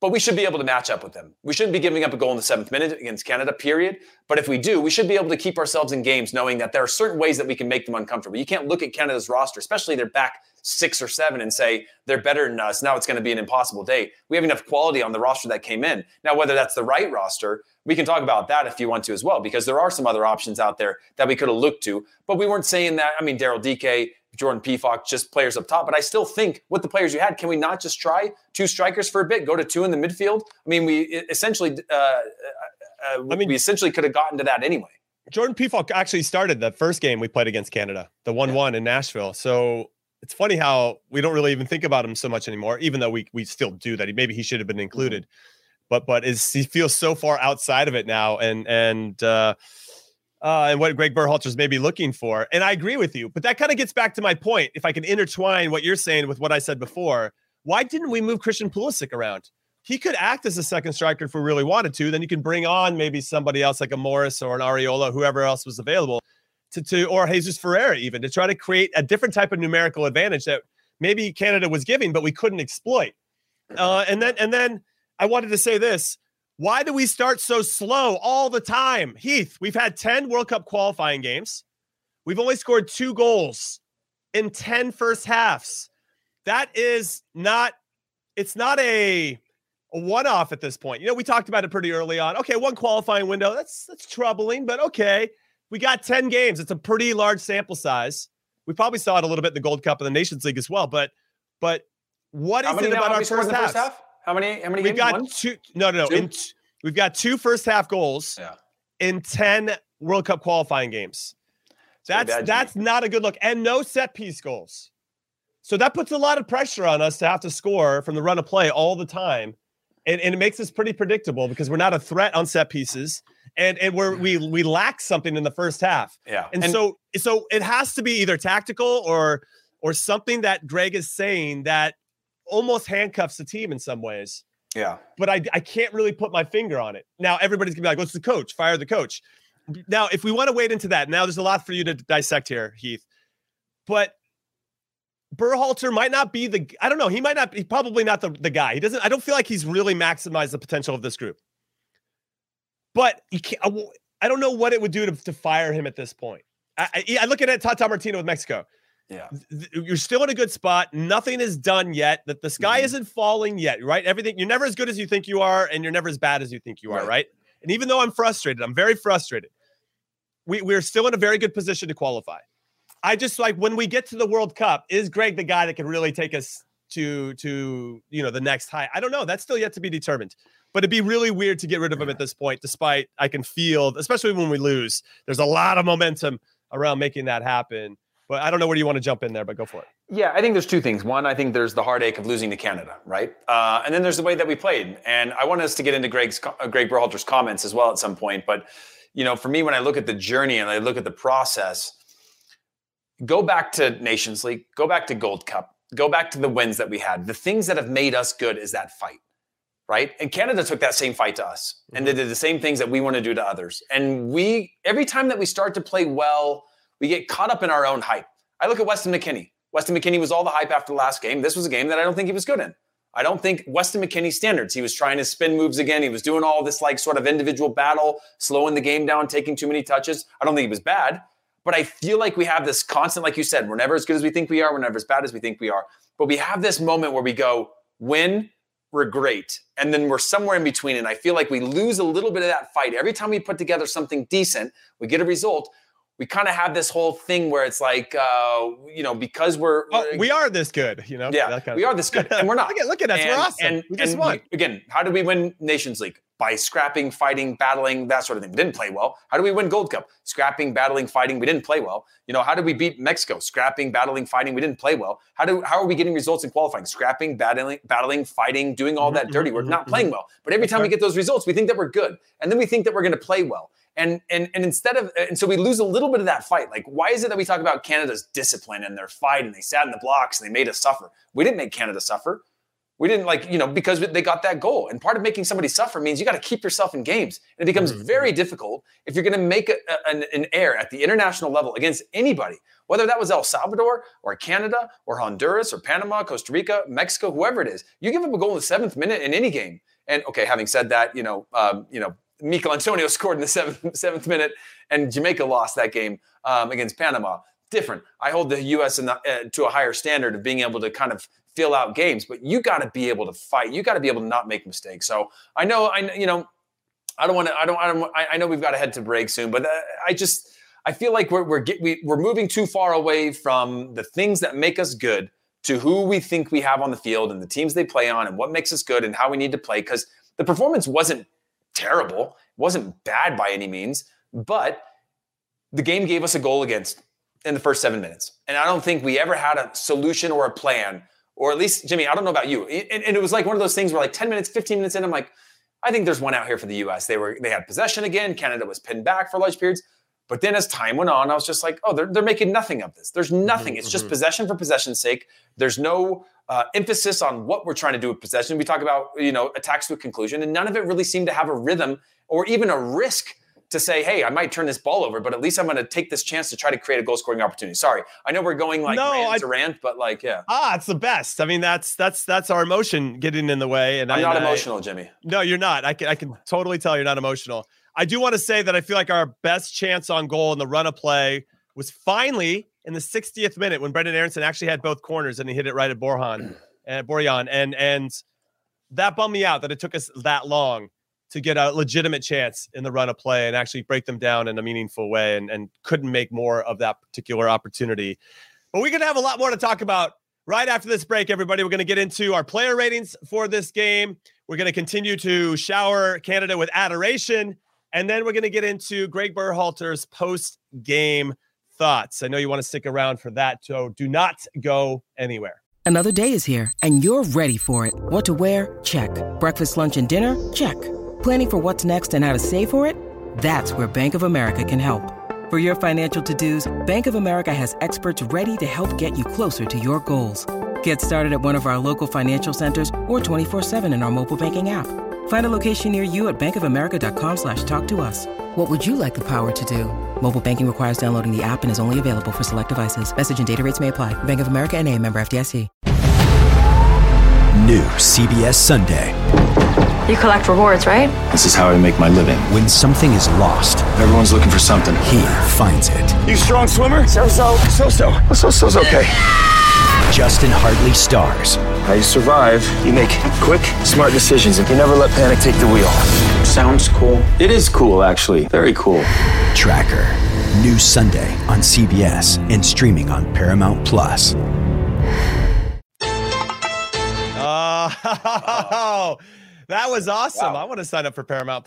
But we should be able to match up with them. We shouldn't be giving up a goal in the 7th minute against Canada, period. But if we do, we should be able to keep ourselves in games knowing that there are certain ways that we can make them uncomfortable. You can't look at Canada's roster, especially their back 6 or 7, and say they're better than us. Now it's going to be an impossible day. We have enough quality on the roster that came in. Now, whether that's the right roster, we can talk about that if you want to as well, because there are some other options out there that we could have looked to. But we weren't saying that. I mean, Daryl DK, Jordan Pefok, just players up top. But I still think with the players you had, can we not just try two strikers for a bit, go to two in the midfield? I mean, we essentially could have gotten to that anyway. Jordan Pefok actually started the first game we played against Canada, the 1-1 in Nashville. So it's funny how we don't really even think about him so much anymore, even though we still do that. Maybe he should have been included. But he feels so far outside of it now and what Gregg Berhalter's maybe looking for. And I agree with you, but that kind of gets back to my point. If I can intertwine what you're saying with what I said before, why didn't we move Christian Pulisic around? He could act as a second striker if we really wanted to. Then you can bring on maybe somebody else like a Morris or an Arriola, whoever else was available, or Jesus Ferreira even, to try to create a different type of numerical advantage that maybe Canada was giving, but we couldn't exploit. And then I wanted to say this. Why do we start so slow all the time? Heath, we've had 10 World Cup qualifying games. We've only scored 2 goals in 10 first halves. that is not, it's not a one-off at this point. You know, we talked about it pretty early on. Okay, one qualifying window. That's troubling, but okay. We got 10 games. It's a pretty large sample size. We probably saw it a little bit in the Gold Cup and the Nations League as well, but what is it about our first half? How many games? We've got two. We've got two first half goals in 10 World Cup qualifying games. That's not a good look. And no set piece goals. So that puts a lot of pressure on us to have to score from the run of play all the time. And it makes us pretty predictable because we're not a threat on set pieces. And we lack something in the first half. Yeah. And so it has to be either tactical or something that Gregg is saying that almost handcuffs the team in some ways. Yeah. But I can't really put my finger on it. Now everybody's gonna be like, what's the coach? Fire the coach. Now, if we want to wade into that, now there's a lot for you to dissect here, Heath. But Berhalter might not be the, I don't know. He's probably not the guy. I don't feel like he's really maximized the potential of this group. But you can't, I don't know what it would do to fire him at this point. I look at it, Tata Martino with Mexico. Yeah. You're still in a good spot. Nothing is done yet. That the sky isn't falling yet, right? Everything, you're never as good as you think you are, and you're never as bad as you think you are, right? And even though I'm very frustrated. We're still in a very good position to qualify. I just like when we get to the World Cup, is Gregg the guy that can really take us to the next high? I don't know. That's still yet to be determined. But it'd be really weird to get rid of him at this point, despite I can feel, especially when we lose, there's a lot of momentum around making that happen. But I don't know where you want to jump in there, but go for it. Yeah, I think there's two things. One, I think there's the heartache of losing to Canada, right? And then there's the way that we played. And I want us to get into Gregg Berhalter's comments as well at some point. But, for me, when I look at the journey and I look at the process, go back to Nations League, go back to Gold Cup, go back to the wins that we had. The things that have made us good is that fight. Right? And Canada took that same fight to us. And they did the same things that we want to do to others. And every time that we start to play well, we get caught up in our own hype. I look at Weston McKennie. Weston McKennie was all the hype after the last game. This was a game that I don't think he was good in. I don't think Weston McKennie standards. He was trying to spin moves again. He was doing all this sort of individual battle, slowing the game down, taking too many touches. I don't think he was bad. But I feel like we have this constant, like you said, we're never as good as we think we are. We're never as bad as we think we are. But we have this moment where we go, win, we're great. And then we're somewhere in between. And I feel like we lose a little bit of that fight. Every time we put together something decent, we get a result. We kind of have this whole thing where it's like, because we are this good, we are this good. And we're not. Look at us. We're awesome. And we just won, how did we win Nations League? By scrapping, fighting, battling, that sort of thing. We didn't play well. How do we win Gold Cup? Scrapping, battling, fighting. We didn't play well. How did we beat Mexico? Scrapping, battling, fighting. We didn't play well. How are we getting results in qualifying? Scrapping, battling, fighting, doing all that dirty work, not playing well. But every time we get those results, we think that we're good. And then we think that we're going to play well. And so we lose a little bit of that fight. Like, why is it that we talk about Canada's discipline and their fight and they sat in the blocks and they made us suffer? We didn't make Canada suffer. We didn't because they got that goal. And part of making somebody suffer means you got to keep yourself in games. And it becomes very difficult if you're going to make an error at the international level against anybody, whether that was El Salvador or Canada or Honduras or Panama, Costa Rica, Mexico, whoever it is. You give up a goal in the 7th minute in any game. And okay, having said that, Mikel Antonio scored in the 7th minute and Jamaica lost that game against Panama. Different. I hold the U.S. to a higher standard of being able to kind of fill out games, but you got to be able to fight. You got to be able to not make mistakes. So I know we've got to head to break soon, but I feel like we're moving too far away from the things that make us good to who we think we have on the field and the teams they play on and what makes us good and how we need to play. Cause the performance wasn't terrible. It wasn't bad by any means, but the game gave us a goal against in the first 7 minutes. And I don't think we ever had a solution or a plan. Or at least, Jimmy, I don't know about you. And it was like one of those things where 10 minutes, 15 minutes in, I'm like, I think there's one out here for the U.S. They had possession again. Canada was pinned back for large periods. But then as time went on, I was just like, oh, they're making nothing of this. There's nothing. It's just possession for possession's sake. There's no emphasis on what we're trying to do with possession. We talk about, attacks to a conclusion. And none of it really seemed to have a rhythm or even a risk to say, hey, I might turn this ball over, but at least I'm going to take this chance to try to create a goal-scoring opportunity. Sorry, I know we're going rant to rant, but yeah. It's the best. I mean, that's our emotion getting in the way. And I'm not emotional, Jimmy. No, you're not. I can totally tell you're not emotional. I do want to say that I feel like our best chance on goal in the run of play was finally in the 60th minute when Brenden Aaronson actually had both corners and he hit it right at Borjan. And that bummed me out that it took us that long to get a legitimate chance in the run of play and actually break them down in a meaningful way, and couldn't make more of that particular opportunity. But we're going to have a lot more to talk about right after this break, everybody. We're going to get into our player ratings for this game. We're going to continue to shower Canada with adoration. And then we're going to get into Gregg Berhalter's post-game thoughts. I know you want to stick around for that, so do not go anywhere. Another day is here, and you're ready for it. What to wear? Check. Breakfast, lunch, and dinner? Check. Planning for what's next and how to save for it? That's where Bank of America can help. For your financial to-dos, Bank of America has experts ready to help get you closer to your goals. Get started at one of our local financial centers or 24/7 in our mobile banking app. Find a location near you at bankofamerica.com/talktous. What would you like the power to do? Mobile banking requires downloading the app and is only available for select devices. Message and data rates may apply. Bank of America N.A., member FDIC. New CBS Sunday. You collect rewards, right? This is how I make my living. When something is lost, everyone's looking for something. He finds it. You strong swimmer? So-so. So-so. So-so's okay. Justin Hartley stars. How you survive, you make quick, smart decisions, and you never let panic take the wheel. Sounds cool. It is cool, actually. Very cool. Tracker. New Sunday on CBS and streaming on Paramount+. Oh, that was awesome. Wow. I want to sign up for Paramount+.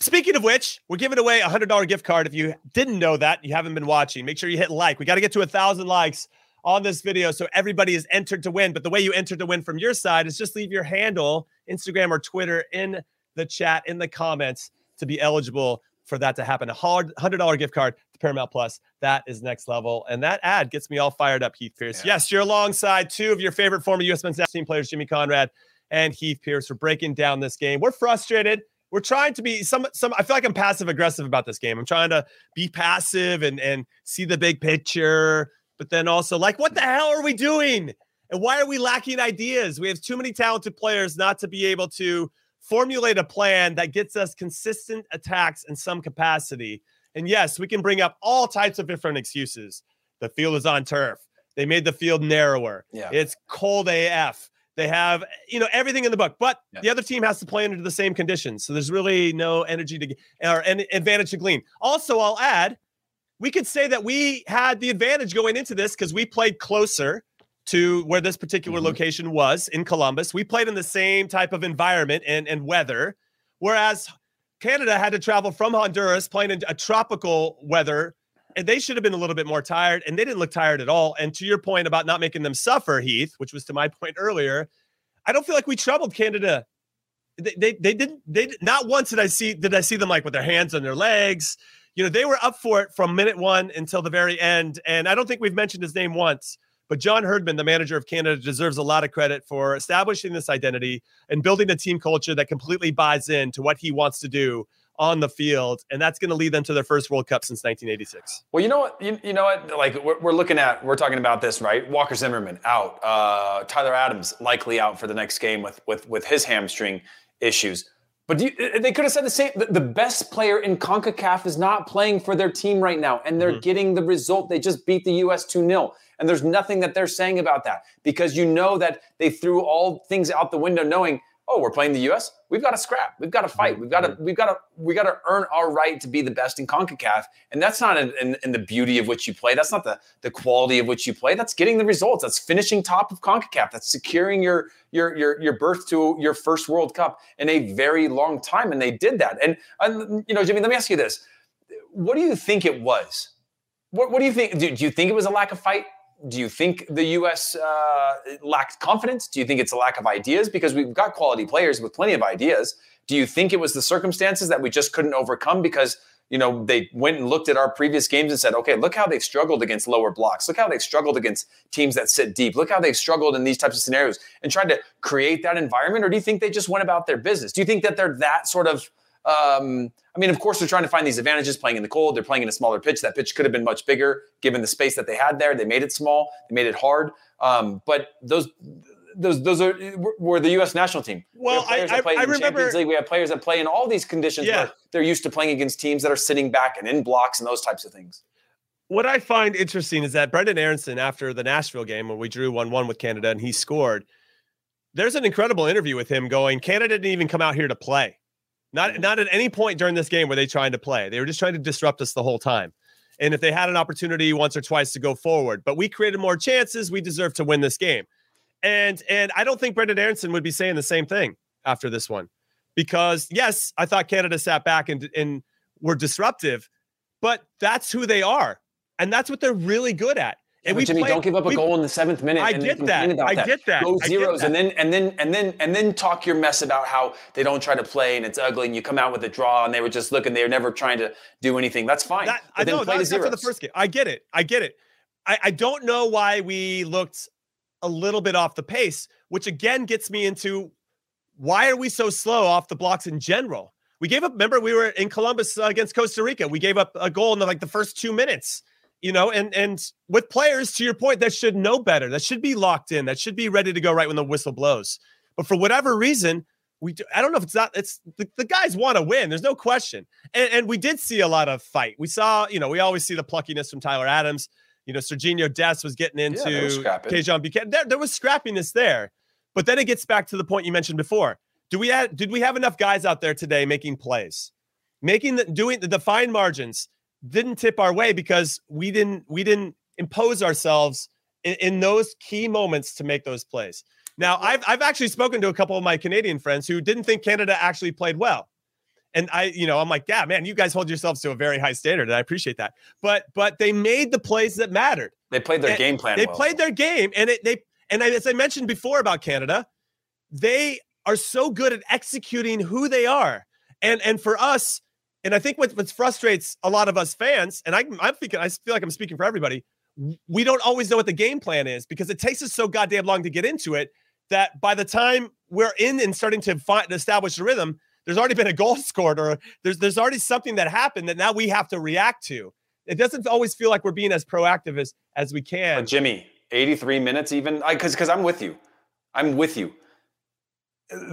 Speaking of which, we're giving away a $100 gift card. If you didn't know that, you haven't been watching, make sure you hit like. We got to get to 1,000 likes on this video, so everybody is entered to win. But the way you enter to win from your side is just leave your handle, Instagram or Twitter, in the chat, in the comments, to be eligible for that to happen. A $100 gift card to Paramount+. That is next level. And that ad gets me all fired up, Heath Pearce. Yeah. Yes, you're alongside two of your favorite former U.S. men's national team players, Jimmy Conrad and Heath Pearce, for breaking down this game. We're frustrated. We're trying to be some. I feel like I'm passive aggressive about this game. I'm trying to be passive and see the big picture. But then also, like, what the hell are we doing? And why are we lacking ideas? We have too many talented players not to be able to formulate a plan that gets us consistent attacks in some capacity. And yes, we can bring up all types of different excuses. The field is on turf. They made the field narrower. Yeah. It's cold AF. They have, everything in the book. But the other team has to play under the same conditions. So there's really no energy or an advantage to glean. Also, I'll add, we could say that we had the advantage going into this because we played closer to where this particular location was in Columbus. We played in the same type of environment and weather, whereas Canada had to travel from Honduras playing in a tropical weather, and they should have been a little bit more tired, and they didn't look tired at all. And to your point about not making them suffer, Heath, which was to my point earlier, I don't feel like we troubled Canada. Not once did I see them like with their hands on their legs. They were up for it from minute one until the very end. And I don't think we've mentioned his name once, but John Herdman, the manager of Canada, deserves a lot of credit for establishing this identity and building a team culture that completely buys in to what he wants to do on the field. And that's going to lead them to their first World Cup since 1986. Well, you know what? Like we're talking about this, right? Walker Zimmerman out. Tyler Adams likely out for the next game with his hamstring issues. But they could have said the same. The best player in CONCACAF is not playing for their team right now, and they're getting the result. They just beat the U.S. 2-0, and there's nothing that they're saying about that because you know that they threw all things out the window knowing, oh, we're playing the U.S.? We've got to scrap. We've got to fight. We've got to earn our right to be the best in CONCACAF, and that's not in the beauty of which you play. That's not the quality of which you play. That's getting the results. That's finishing top of CONCACAF. That's securing your birth to your first World Cup in a very long time, and they did that. And Jimmy, let me ask you this: what do you think it was? What do you think? Do you think it was a lack of fight? Do you think the U.S. lacked confidence? Do you think it's a lack of ideas? Because we've got quality players with plenty of ideas. Do you think it was the circumstances that we just couldn't overcome because, they went and looked at our previous games and said, okay, look how they've struggled against lower blocks. Look how they've struggled against teams that sit deep. Look how they've struggled in these types of scenarios and tried to create that environment? Or do you think they just went about their business? Do you think that they're that sort of of course, they're trying to find these advantages, playing in the cold. They're playing in a smaller pitch. That pitch could have been much bigger given the space that they had there. They made it small. They made it hard. But those were the U.S. national team. Well, I remember Champions League. We have players that play in all these conditions. Yeah. Where they're used to playing against teams that are sitting back and in blocks and those types of things. What I find interesting is that Brenden Aaronson, after the Nashville game when we drew 1-1 with Canada and he scored, there's an incredible interview with him going, Canada didn't even come out here to play. Not at any point during this game were they trying to play. They were just trying to disrupt us the whole time. And if they had an opportunity once or twice to go forward, but we created more chances, we deserve to win this game. And I don't think Brenden Aaronson would be saying the same thing after this one. Because, yes, I thought Canada sat back and were disruptive, but that's who they are. And that's what they're really good at. And we Jimmy, don't give up a goal in the 7th minute. I get that. Go zeros and then talk your mess about how they don't try to play and it's ugly and you come out with a draw and they were just looking. They were never trying to do anything. That's fine. I know that's for the first game. I get it. I don't know why we looked a little bit off the pace, which again gets me into why are we so slow off the blocks in general? We gave up. Remember, we were in Columbus against Costa Rica. We gave up a goal in the first 2 minutes. You know, and with players, to your point, that should know better. That should be locked in. That should be ready to go right when the whistle blows. But for whatever reason, I don't know if it's not. It's the guys want to win. There's no question. And we did see a lot of fight. We saw, we always see the pluckiness from Tyler Adams. Serginio Dest was getting into Tajon Buchanan. There was scrappiness there. But then it gets back to the point you mentioned before. Did we have enough guys out there today making plays, doing the fine margins? Didn't tip our way because we didn't impose ourselves in those key moments to make those plays. Now, I've actually spoken to a couple of my Canadian friends who didn't think Canada actually played well. And I'm like, yeah, man, you guys hold yourselves to a very high standard. And I appreciate that. But they made the plays that mattered. They played their game plan. They played their game. And as I mentioned before about Canada, they are so good at executing who they are. And for us, and I think what frustrates a lot of us fans, and I feel like I'm speaking for everybody, we don't always know what the game plan is because it takes us so goddamn long to get into it that by the time we're in and starting to establish a rhythm, there's already been a goal scored or there's already something that happened that now we have to react to. It doesn't always feel like we're being as proactive as we can. But Jimmy, 83 minutes even, because I'm with you.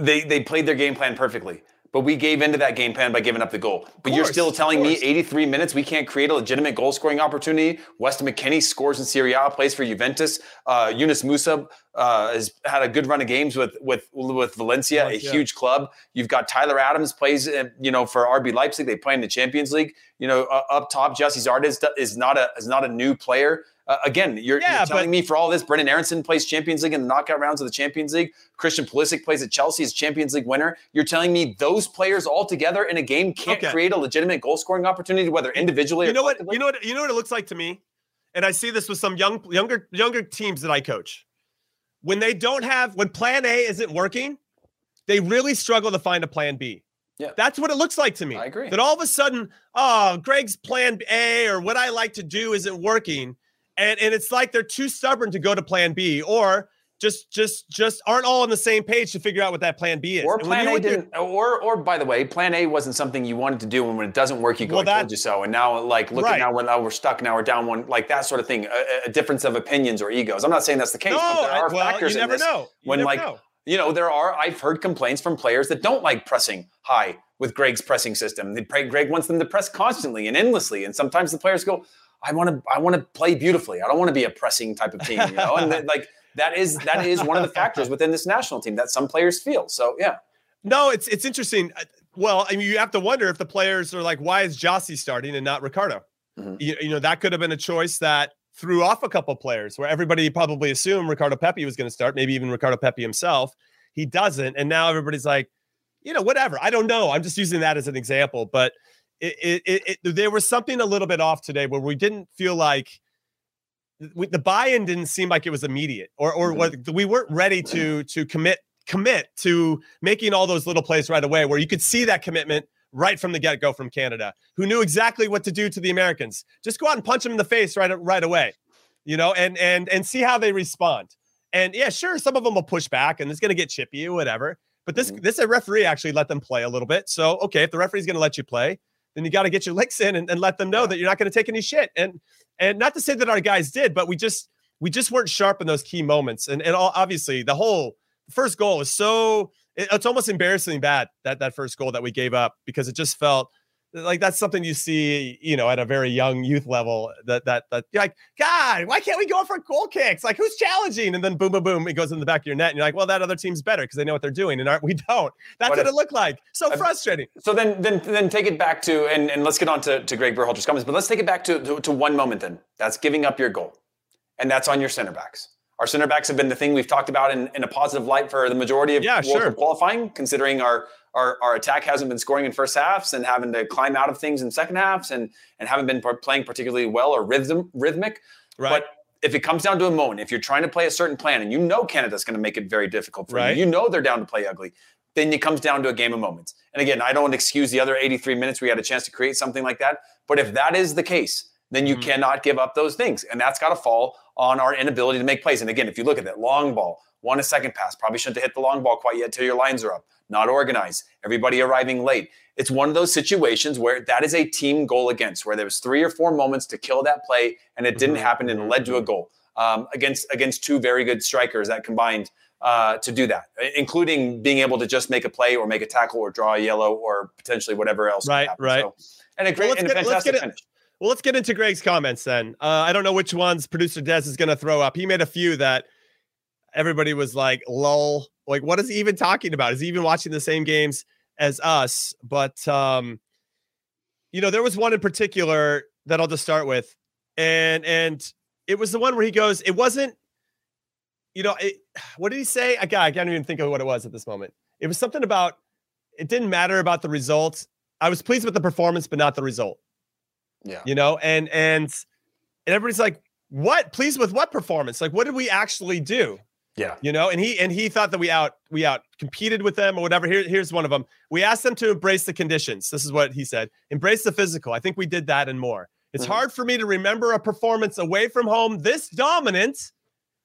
They played their game plan perfectly. But we gave into that game plan by giving up the goal. But you're still telling me 83 minutes, we can't create a legitimate goal-scoring opportunity? Weston McKennie scores in Serie A, plays for Juventus. Yunus Musa has had a good run of games with Valencia, a huge club. You've got Tyler Adams plays, for RB Leipzig. They play in the Champions League. Up top, Gyasi Zardes is not a new player. Again, you're telling me for all this, Brenden Aaronson plays Champions League in the knockout rounds of the Champions League. Christian Pulisic plays at Chelsea as Champions League winner. You're telling me those players all together in a game can't create a legitimate goal-scoring opportunity, whether individually or collectively? You know what it looks like to me? And I see this with some younger teams that I coach. When plan A isn't working, they really struggle to find a plan B. Yeah. That's what it looks like to me. I agree. That all of a sudden, Greg's plan A or what I like to do isn't working. And it's like they're too stubborn to go to plan B or just aren't all on the same page to figure out what that plan B is. Or plan A didn't, or by the way, plan A wasn't something you wanted to do, and when it doesn't work, you go, I told you so. And now, now we're stuck, now we're down one, like that sort of thing, a difference of opinions or egos. I'm not saying that's the case, but there are factors in this. I've heard complaints from players that don't like pressing high with Greg's pressing system. Greg wants them to press constantly and endlessly, and sometimes the players go, I want to play beautifully. I don't want to be a pressing type of team, And that is one of the factors within this national team that some players feel. So yeah, no, it's interesting. Well, I mean, you have to wonder if the players are like, why is Gyasi starting and not Ricardo? Mm-hmm. That could have been a choice that threw off a couple of players, where everybody probably assumed Ricardo Pepi was going to start, maybe even Ricardo Pepi himself. He doesn't, and now everybody's like, whatever. I don't know. I'm just using that as an example, but. There was something a little bit off today where we didn't feel like the buy-in didn't seem like it was immediate or we weren't ready to commit to making all those little plays right away, where you could see that commitment right from the get-go from Canada, who knew exactly what to do to the Americans. Just go out and punch them in the face right away, and see how they respond. And yeah, sure, some of them will push back and it's going to get chippy or whatever. But this referee actually let them play a little bit. So, okay, if the referee's going to let you play, then you got to get your licks in and let them know that you're not going to take any shit. And not to say that our guys did, but we just weren't sharp in those key moments. And obviously the first goal was it's almost embarrassingly bad, that first goal that we gave up, because it just felt like that's something you see, you know, at a very young youth level that you're like, God, why can't we go for goal kicks? Like, who's challenging? And then boom, boom, boom, it goes in the back of your net. And you're like, well, that other team's better because they know what they're doing. And we don't. That's what it looked like. So frustrating. So then take it back to, and let's get on to Gregg Berhalter's comments, but let's take it back to one moment then. That's giving up your goal. And that's on your center backs. Our center backs have been the thing we've talked about in a positive light for the majority of qualifying, considering our attack hasn't been scoring in first halves and having to climb out of things in second halves and haven't been playing particularly well or rhythmic. Right. But if it comes down to a moment, if you're trying to play a certain plan and you know Canada's going to make it very difficult for you, you know they're down to play ugly, then it comes down to a game of moments. And again, I don't excuse the other 83 minutes we had a chance to create something like that. But if that is the case, then you cannot give up those things. And that's got to fall on our inability to make plays. And again, if you look at that long ball, won a second pass, probably shouldn't have hit the long ball quite yet till your lines are up, not organized, everybody arriving late. It's one of those situations where that is a team goal against, where there was 3 or 4 moments to kill that play, and it didn't happen and led to a goal against two very good strikers that combined to do that, including being able to just make a play or make a tackle or draw a yellow or potentially whatever else. Right. So, and a fantastic finish. Well, let's get into Gregg's comments then. I don't know which ones producer Des is going to throw up. He made a few that everybody was like, lol. Like, what is he even talking about? Is he even watching the same games as us? But, you know, there was one in particular that I'll just start with. And it was the one where he goes, it wasn't, you know, what did he say? I can't even think of what it was at this moment. It was something about, it didn't matter about the results. I was pleased with the performance, but not the result. Yeah. You know, and everybody's like, what? Pleased with what performance? Like, what did we actually do? Yeah. You know, and he thought that we out competed with them or whatever. Here's one of them. We asked them to embrace the conditions. This is what he said. Embrace the physical. I think we did that and more. It's hard for me to remember a performance away from home this dominant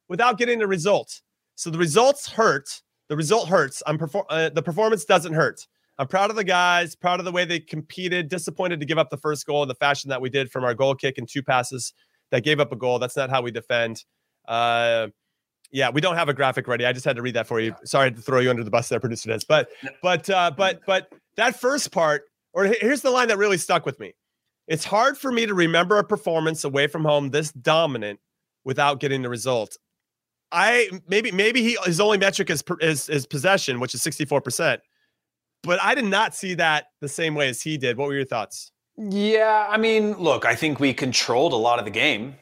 without getting a result. So the results hurt. The result hurts. The performance doesn't hurt. I'm proud of the guys, proud of the way they competed, disappointed to give up the first goal in the fashion that we did from our goal kick and 2 passes that gave up a goal. That's not how we defend. Yeah, we don't have a graphic ready. I just had to read that for you. Sorry to throw you under the bus there, producer Des. But that first part, or here's the line that really stuck with me. It's hard for me to remember a performance away from home this dominant without getting the result. Maybe his only metric is possession, which is 64%. But I did not see that the same way as he did. What were your thoughts? Yeah, I mean, look, I think we controlled a lot of the game,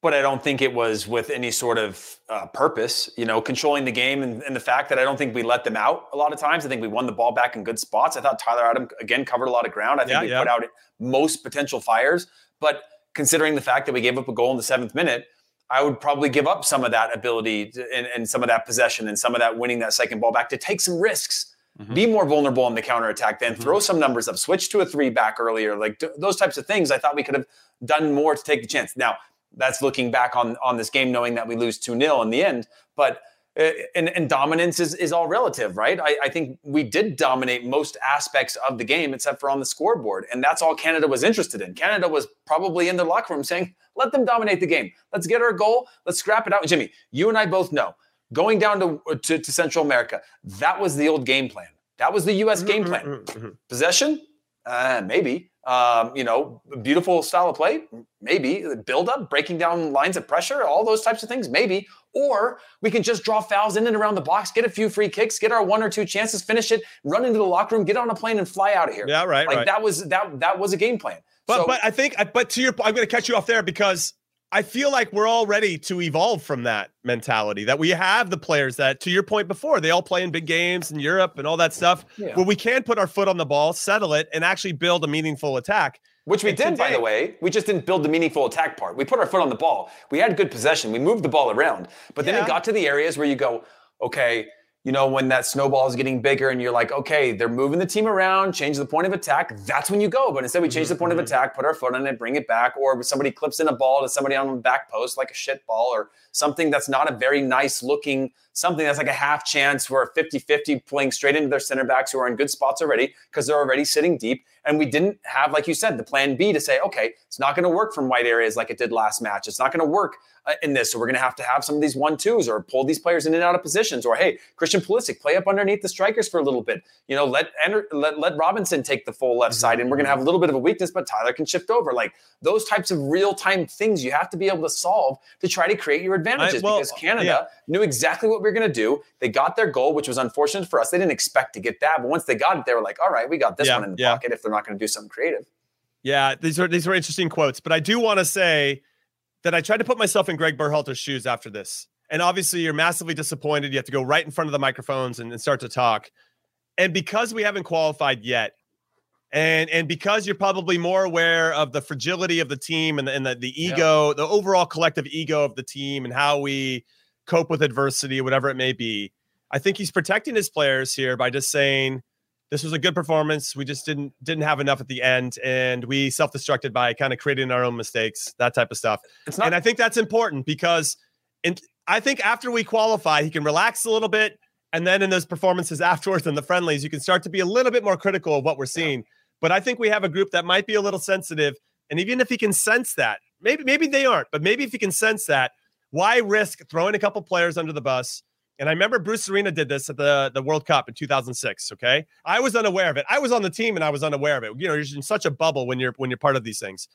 but I don't think it was with any sort of purpose, you know, controlling the game and the fact that I don't think we let them out a lot of times. I think we won the ball back in good spots. I thought Tyler Adams, again, covered a lot of ground. I think we put out most potential fires. But considering the fact that we gave up a goal in the 7th minute, I would probably give up some of that ability and some of that possession and some of that winning that second ball back to take some risks. Mm-hmm. Be more vulnerable on the counterattack, then throw some numbers up, switch to a 3 back earlier. Like those types of things, I thought we could have done more to take the chance. Now, that's looking back on this game, knowing that we lose 2-0 in the end. But and dominance is all relative, right? I think we did dominate most aspects of the game except for on the scoreboard. And that's all Canada was interested in. Canada was probably in their locker room saying, let them dominate the game. Let's get our goal. Let's scrap it out. Jimmy, you and I both know. Going down to Central America, that was the old game plan. That was the U.S. game plan. Possession? Maybe. You know, beautiful style of play? Maybe. Build-up, breaking down lines of pressure, all those types of things? Maybe. Or we can just draw fouls in and around the box, get a few free kicks, get our 1 or 2 chances, finish it, run into the locker room, get on a plane, and fly out of here. Yeah, right, right. That was a game plan. But to your point, I'm going to catch you off there because I feel like we're all ready to evolve from that mentality, that we have the players that, to your point before, they all play in big games in Europe and all that stuff, where we can put our foot on the ball, settle it, and actually build a meaningful attack. Which we did, by the way. We just didn't build the meaningful attack part. We put our foot on the ball. We had good possession. We moved the ball around. But then it got to the areas where you go, okay, you know, when that snowball is getting bigger and you're like, okay, they're moving the team around, change the point of attack. That's when you go. But instead we change the point of attack, put our foot on it, bring it back. Or somebody clips in a ball to somebody on the back post, like a shit ball or something that's not a very nice looking something that's like a half chance where 50-50 playing straight into their center backs who are in good spots already because they're already sitting deep. And we didn't have, like you said, the plan B to say, okay, it's not going to work from wide areas like it did last match. It's not going to work in this. So we're going to have some of these 1-2s or pull these players in and out of positions. Or, hey, Christian Pulisic, play up underneath the strikers for a little bit. You know, let Robinson take the full left side. And we're going to have a little bit of a weakness, but Tyler can shift over. Like those types of real-time things you have to be able to solve to try to create your advantages. Because Canada knew exactly what we were going to do. They got their goal, which was unfortunate for us. They didn't expect to get that. But once they got it, they were like, all right, we got this one in the pocket if they're not going to do something creative. Yeah, these are interesting quotes. But I do want to say that I tried to put myself in Gregg Berhalter's shoes after this. And obviously, you're massively disappointed. You have to go right in front of the microphones and start to talk. And because we haven't qualified yet, and because you're probably more aware of the fragility of the team and the ego, the overall collective ego of the team and how we cope with adversity, whatever it may be, I think he's protecting his players here by just saying, this was a good performance. We just didn't have enough at the end, and we self-destructed by kind of creating our own mistakes, that type of stuff. And I think that's important because I think after we qualify, he can relax a little bit, and then in those performances afterwards and the friendlies, you can start to be a little bit more critical of what we're seeing. Yeah. But I think we have a group that might be a little sensitive, and even if he can sense that, maybe they aren't, but maybe if he can sense that, why risk throwing a couple players under the bus? And I remember Bruce Arena did this at the World Cup in 2006, okay? I was unaware of it. I was on the team and I was unaware of it. You know, you're in such a bubble when you're part of these things.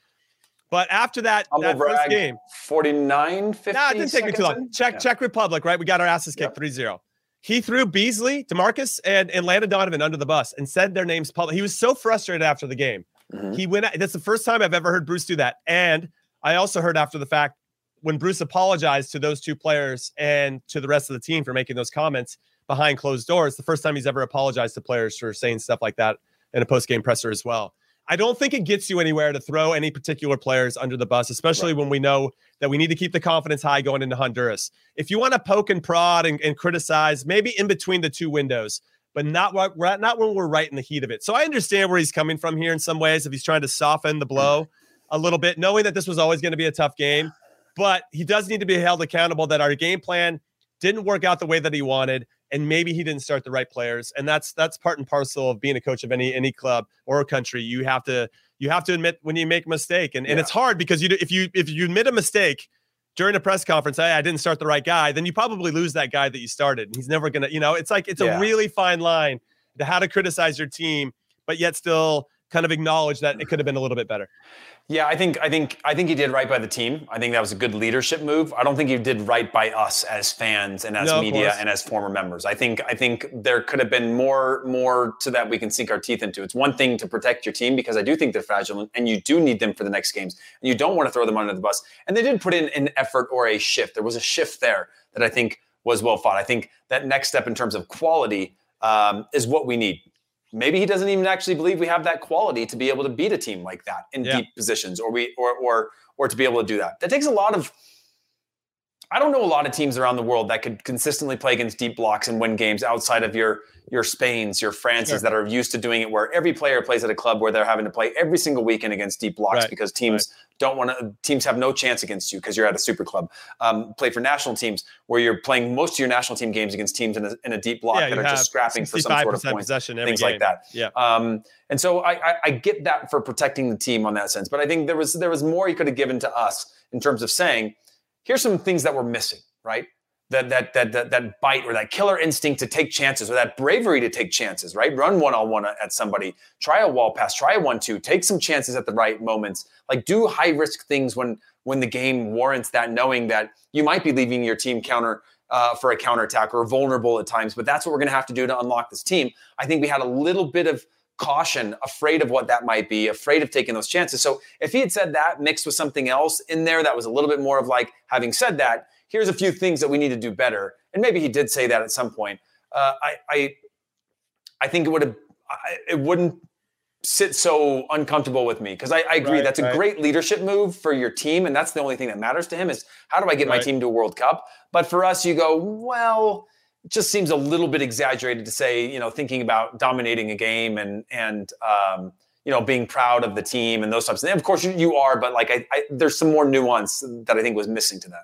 But after that first game. 49, 50 nah, it didn't take me too long. Czech Republic, right? We got our asses kicked 3-0. He threw Beasley, DeMarcus, and Landon Donovan under the bus and said their names publicly. He was so frustrated after the game. Mm-hmm. That's the first time I've ever heard Bruce do that. And I also heard after the fact, when Bruce apologized to those two players and to the rest of the team for making those comments behind closed doors, the first time he's ever apologized to players for saying stuff like that in a post-game presser as well. I don't think it gets you anywhere to throw any particular players under the bus, especially when we know that we need to keep the confidence high going into Honduras. If you want to poke and prod and criticize, maybe in between the two windows, but not when we're right in the heat of it. So I understand where he's coming from here in some ways, if he's trying to soften the blow a little bit, knowing that this was always going to be a tough game. But he does need to be held accountable that our game plan didn't work out the way that he wanted, and maybe he didn't start the right players. And that's part and parcel of being a coach of any club or country. You have to admit when you make a mistake, and it's hard because if you admit a mistake during a press conference, I didn't start the right guy, then you probably lose that guy that you started. And he's never gonna, it's a really fine line to how to criticize your team, but yet still kind of acknowledge that it could have been a little bit better. Yeah, I think he did right by the team. I think that was a good leadership move. I don't think he did right by us as fans and as media and as former members. I think there could have been more to that we can sink our teeth into. It's one thing to protect your team because I do think they're fragile and you do need them for the next games. And you don't want to throw them under the bus. And they did put in an effort or a shift. There was a shift there that I think was well fought. I think that next step in terms of quality is what we need. Maybe he doesn't even actually believe we have that quality to be able to beat a team like that in deep positions, or to be able to do that. That takes a lot of. I don't know a lot of teams around the world that could consistently play against deep blocks and win games outside of your Spains, your Frances that are used to doing it, where every player plays at a club where they're having to play every single weekend against deep blocks because teams don't want to. Teams have no chance against you because you're at a super club. Play for national teams where you're playing most of your national team games against teams in a deep block that are just scrapping for some sort of point, things like that. Yeah. And so I get that for protecting the team on that sense, but I think there was more he could have given to us in terms of saying, here's some things that we're missing, right? That bite or that killer instinct to take chances or that bravery to take chances, right? Run one-on-one at somebody, try a wall pass, try a 1-2, take some chances at the right moments. Like do high-risk things when the game warrants that, knowing that you might be leaving your team for a counterattack or vulnerable at times, but that's what we're going to have to do to unlock this team. I think we had a little bit of caution, afraid of what that might be, afraid of taking those chances. So if he had said that mixed with something else in there that was a little bit more of like, having said that, here's a few things that we need to do better. And maybe he did say that at some point. I think it wouldn't sit so uncomfortable with me because I agree. That's a great leadership move for your team. And that's the only thing that matters to him is how do I get my team to a World Cup? But for us, you go, well, it just seems a little bit exaggerated to say, thinking about dominating a game and being proud of the team and those types of things. Of course you are, but there's some more nuance that I think was missing to that.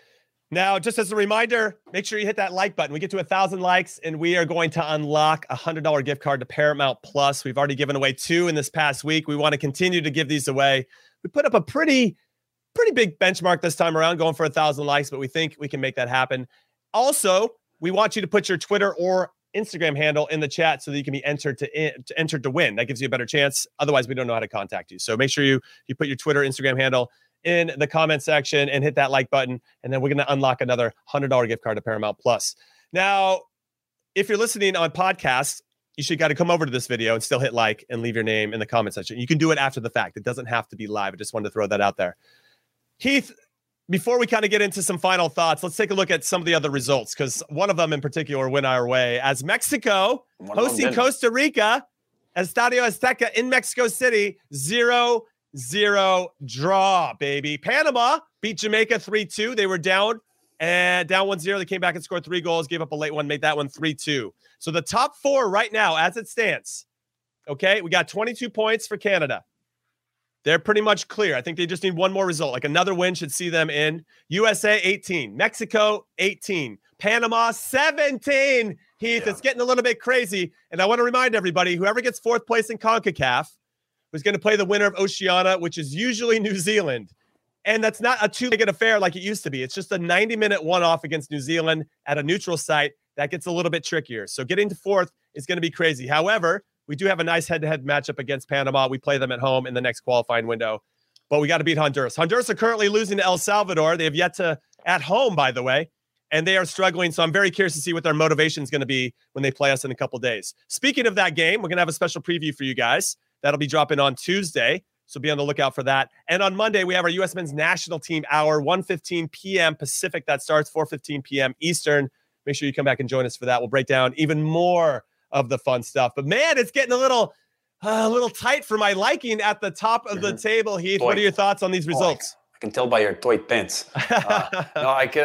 Now, just as a reminder, make sure you hit that like button. We get to 1,000 likes, and we are going to unlock a $100 gift card to Paramount+. We've already given away 2 in this past week. We want to continue to give these away. We put up a pretty big benchmark this time around, going for 1,000 likes, but we think we can make that happen. Also, we want you to put your Twitter or Instagram handle in the chat so that you can be entered to win. That gives you a better chance. Otherwise, we don't know how to contact you. So make sure you put your Twitter, Instagram handle in the comment section and hit that like button. And then we're going to unlock another $100 gift card to Paramount+. Now, if you're listening on podcasts, you should got to come over to this video and still hit like and leave your name in the comment section. You can do it after the fact. It doesn't have to be live. I just wanted to throw that out there. Heath, before we kind of get into some final thoughts, let's take a look at some of the other results, because one of them in particular went our way as Mexico hosting Costa Rica, Estadio Azteca in Mexico City, 0-0 draw, baby. Panama beat Jamaica 3-2. They were down 1-0. They came back and scored 3 goals, gave up a late one, made that one 3-2. So the top 4 right now, as it stands, okay, we got 22 points for Canada. They're pretty much clear. I think they just need one more result. Like another win should see them in. USA, 18. Mexico, 18. Panama, 17. Heath, it's getting a little bit crazy. And I want to remind everybody, whoever gets 4th place in CONCACAF was going to play the winner of Oceania, which is usually New Zealand. And that's not a two-legged affair like it used to be. It's just a 90-minute one-off against New Zealand at a neutral site. That gets a little bit trickier. So getting to 4th is going to be crazy. However, we do have a nice head-to-head matchup against Panama. We play them at home in the next qualifying window. But we got to beat Honduras. Honduras are currently losing to El Salvador. They have yet to, at home, by the way. And they are struggling, so I'm very curious to see what their motivation is going to be when they play us in a couple days. Speaking of that game, we're going to have a special preview for you guys. That'll be dropping on Tuesday, so be on the lookout for that. And on Monday, we have our U.S. Men's National Team Hour, 1:15 p.m. Pacific. That starts 4:15 p.m. Eastern. Make sure you come back and join us for that. We'll break down even more of the fun stuff. But, man, it's getting a little tight for my liking at the top of the table, Heath. Boy, what are your thoughts on these results? I can tell by your toy pants. Look,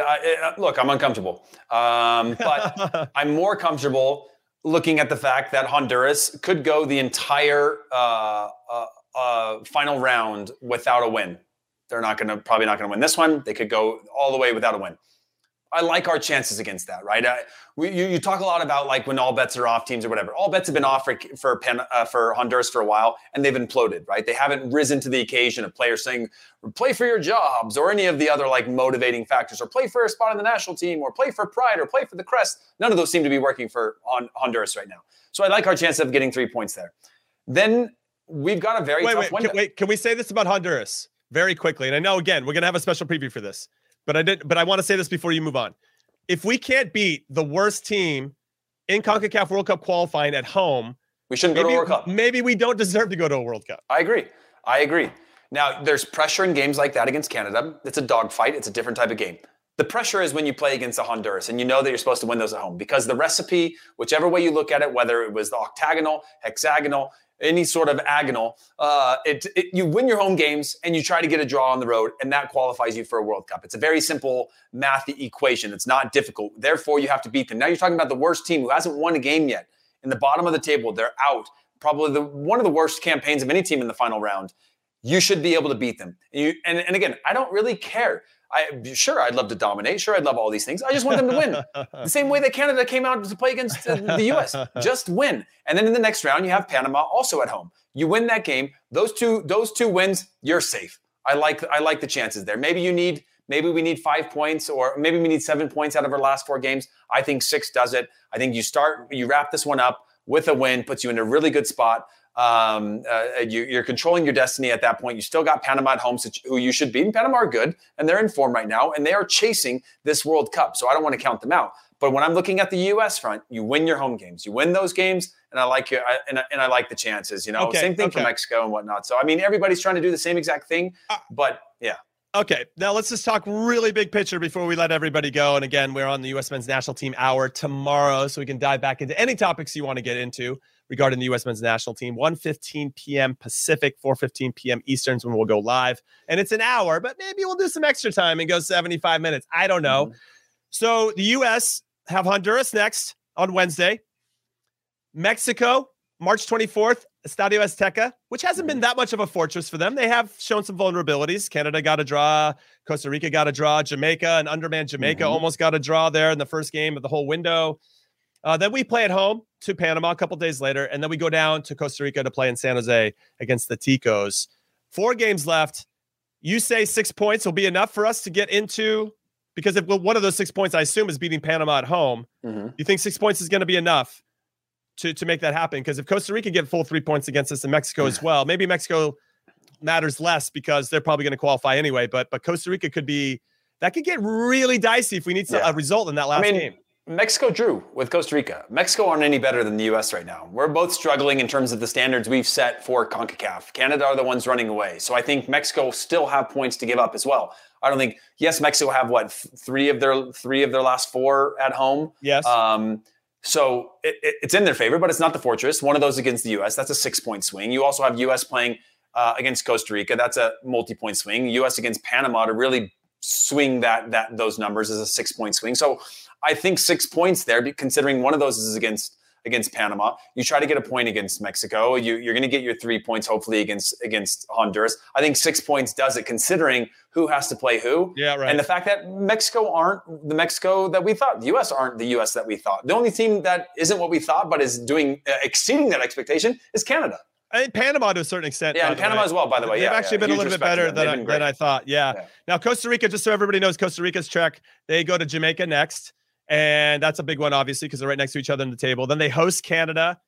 I'm uncomfortable. But I'm more comfortable looking at the fact that Honduras could go the entire final round without a win. They're probably not going to win this one. They could go all the way without a win. I like our chances against that, right? You talk a lot about like when all bets are off teams or whatever. All bets have been off for Honduras for a while, and they've imploded, right? They haven't risen to the occasion of players saying, play for your jobs or any of the other like motivating factors, or play for a spot on the national team, or play for pride, or play for the crest. None of those seem to be working for Honduras right now. So I like our chance of getting 3 points there. Then we've got a very tough window. Can we say this about Honduras very quickly? And I know, again, we're going to have a special preview for this. But I want to say this before you move on. If we can't beat the worst team in CONCACAF World Cup qualifying at home, we shouldn't go to a World Cup. Maybe we don't deserve to go to a World Cup. I agree. Now, there's pressure in games like that against Canada. It's a dogfight. It's a different type of game. The pressure is when you play against the Honduras, and you know that you're supposed to win those at home, because the recipe, whichever way you look at it, whether it was the octagonal, hexagonal, any sort of agonal, you win your home games and you try to get a draw on the road, and that qualifies you for a World Cup. It's a very simple math equation. It's not difficult. Therefore, you have to beat them. Now you're talking about the worst team who hasn't won a game yet. In the bottom of the table, they're out. Probably one of the worst campaigns of any team in the final round. You should be able to beat them. And again, I don't really care. I'd love to dominate. Sure, I'd love all these things. I just want them to win. The same way that Canada came out to play against the U.S. Just win. And then in the next round, you have Panama also at home. You win that game. Those two wins, you're safe. I like the chances there. Maybe we need 5 points, or maybe we need 7 points out of our last 4 games. I think 6 does it. I think you wrap this one up with a win, puts you in a really good spot. You're controlling your destiny at that point. You still got Panama at home, who you should beat. And Panama are good, and they're in form right now, and they are chasing this World Cup. So I don't want to count them out. But when I'm looking at the U.S. front, you win your home games. You win those games, and I like your I like the chances. You know, okay, same thing for Mexico and whatnot. So I mean, everybody's trying to do the same exact thing. But yeah. Okay, now let's just talk really big picture before we let everybody go. And again, we're on the U.S. Men's National Team Hour tomorrow, so we can dive back into any topics you want to get into regarding the U.S. Men's National Team. 1:15 p.m. Pacific, 4:15 p.m. Eastern is when we'll go live. And it's an hour, but maybe we'll do some extra time and go 75 minutes. I don't know. Mm-hmm. So the U.S. have Honduras next on Wednesday. Mexico, March 24th. Estadio Azteca, which hasn't been that much of a fortress for them. They have shown some vulnerabilities. Canada got a draw. Costa Rica got a draw. Jamaica, an undermanned Jamaica, almost got a draw there in the first game of the whole window. Then we play at home to Panama a couple days later, and then we go down to Costa Rica to play in San Jose against the Ticos. 4 games left. You say 6 points will be enough for us to get into, because if one of those 6 points, I assume, is beating Panama at home. You think 6 points is going to be enough to make that happen? Because if Costa Rica get full 3 points against us and Mexico as well, maybe Mexico matters less because they're probably going to qualify anyway, but Costa Rica could be, that could get really dicey if we need a result in that last game. Mexico drew with Costa Rica. Mexico aren't any better than the U.S. right now. We're both struggling in terms of the standards we've set for CONCACAF. Canada are the ones running away. So I think Mexico still have points to give up as well. I don't think, yes, Mexico have what, three of their last four at home. Yes. So it's in their favor, but it's not the fortress. One of those against the U.S., that's a 6-point swing. You also have U.S. playing against Costa Rica. That's a multi-point swing. U.S. against Panama to really swing those numbers is a 6-point swing. So I think 6 points there, considering one of those is against Panama. You try to get a point against Mexico. You're going to get your 3 points, hopefully, against Honduras. I think 6 points does it, considering who has to play who. Yeah, right. And the fact that Mexico aren't the Mexico that we thought. The U.S. aren't the U.S. that we thought. The only team that isn't what we thought but is doing exceeding that expectation is Canada. I mean, Panama to a certain extent. Yeah, and Panama as well, by the way. They've actually been a little bit better than I thought. Yeah. Now, Costa Rica, just so everybody knows, Costa Rica's trek. They go to Jamaica next. And that's a big one, obviously, because they're right next to each other on the table. Then they host Canada.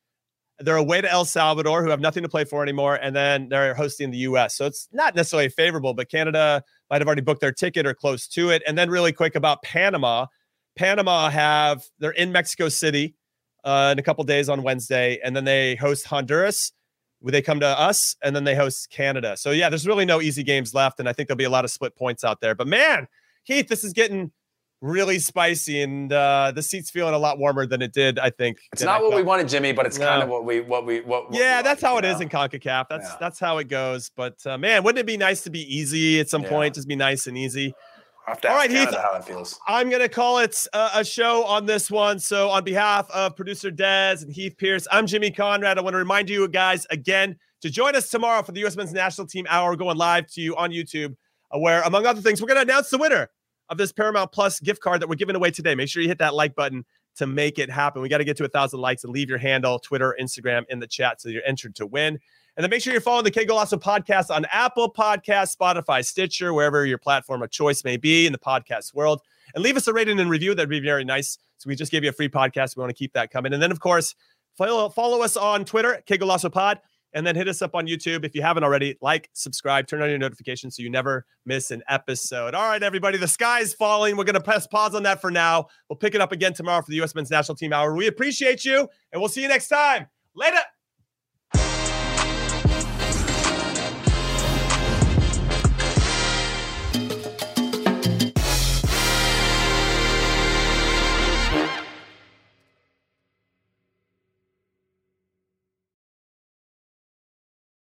They're away to El Salvador, who have nothing to play for anymore. And then they're hosting the U.S. So it's not necessarily favorable, but Canada might have already booked their ticket or close to it. And then really quick about Panama. Panama they're in Mexico City in a couple days on Wednesday. And then they host Honduras. They come to us, and then they host Canada. So, yeah, there's really no easy games left. And I think there'll be a lot of split points out there. But, man, Heath, this is getting really spicy, and the seat's feeling a lot warmer than it did, I think. It's not what we wanted, Jimmy, but it's kind of what we Yeah, that's how it is in CONCACAF. That's how it goes. But man, wouldn't it be nice to be easy at some point? Just be nice and easy. All right, Heath, how it feels. I'm going to call it a show on this one. So on behalf of producer Dez and Heath Pearce, I'm Jimmy Conrad. I want to remind you guys again to join us tomorrow for the U.S. Men's National Team Hour going live to you on YouTube, where, among other things, we're going to announce the winner of this Paramount Plus gift card that we're giving away today. Make sure you hit that like button to make it happen. We got to get to 1,000 likes and leave your handle, Twitter, Instagram in the chat so you're entered to win. And then make sure you're following the Qué Golazo podcast on Apple Podcasts, Spotify, Stitcher, wherever your platform of choice may be in the podcast world. And leave us a rating and review. That'd be very nice. So we just gave you a free podcast. We want to keep that coming. And then, of course, follow us on Twitter, Qué Golazo Pod. And then hit us up on YouTube if you haven't already. Like, subscribe, turn on your notifications so you never miss an episode. All right, everybody, the sky is falling. We're going to press pause on that for now. We'll pick it up again tomorrow for the U.S. Men's National Team Hour. We appreciate you, and we'll see you next time. Later.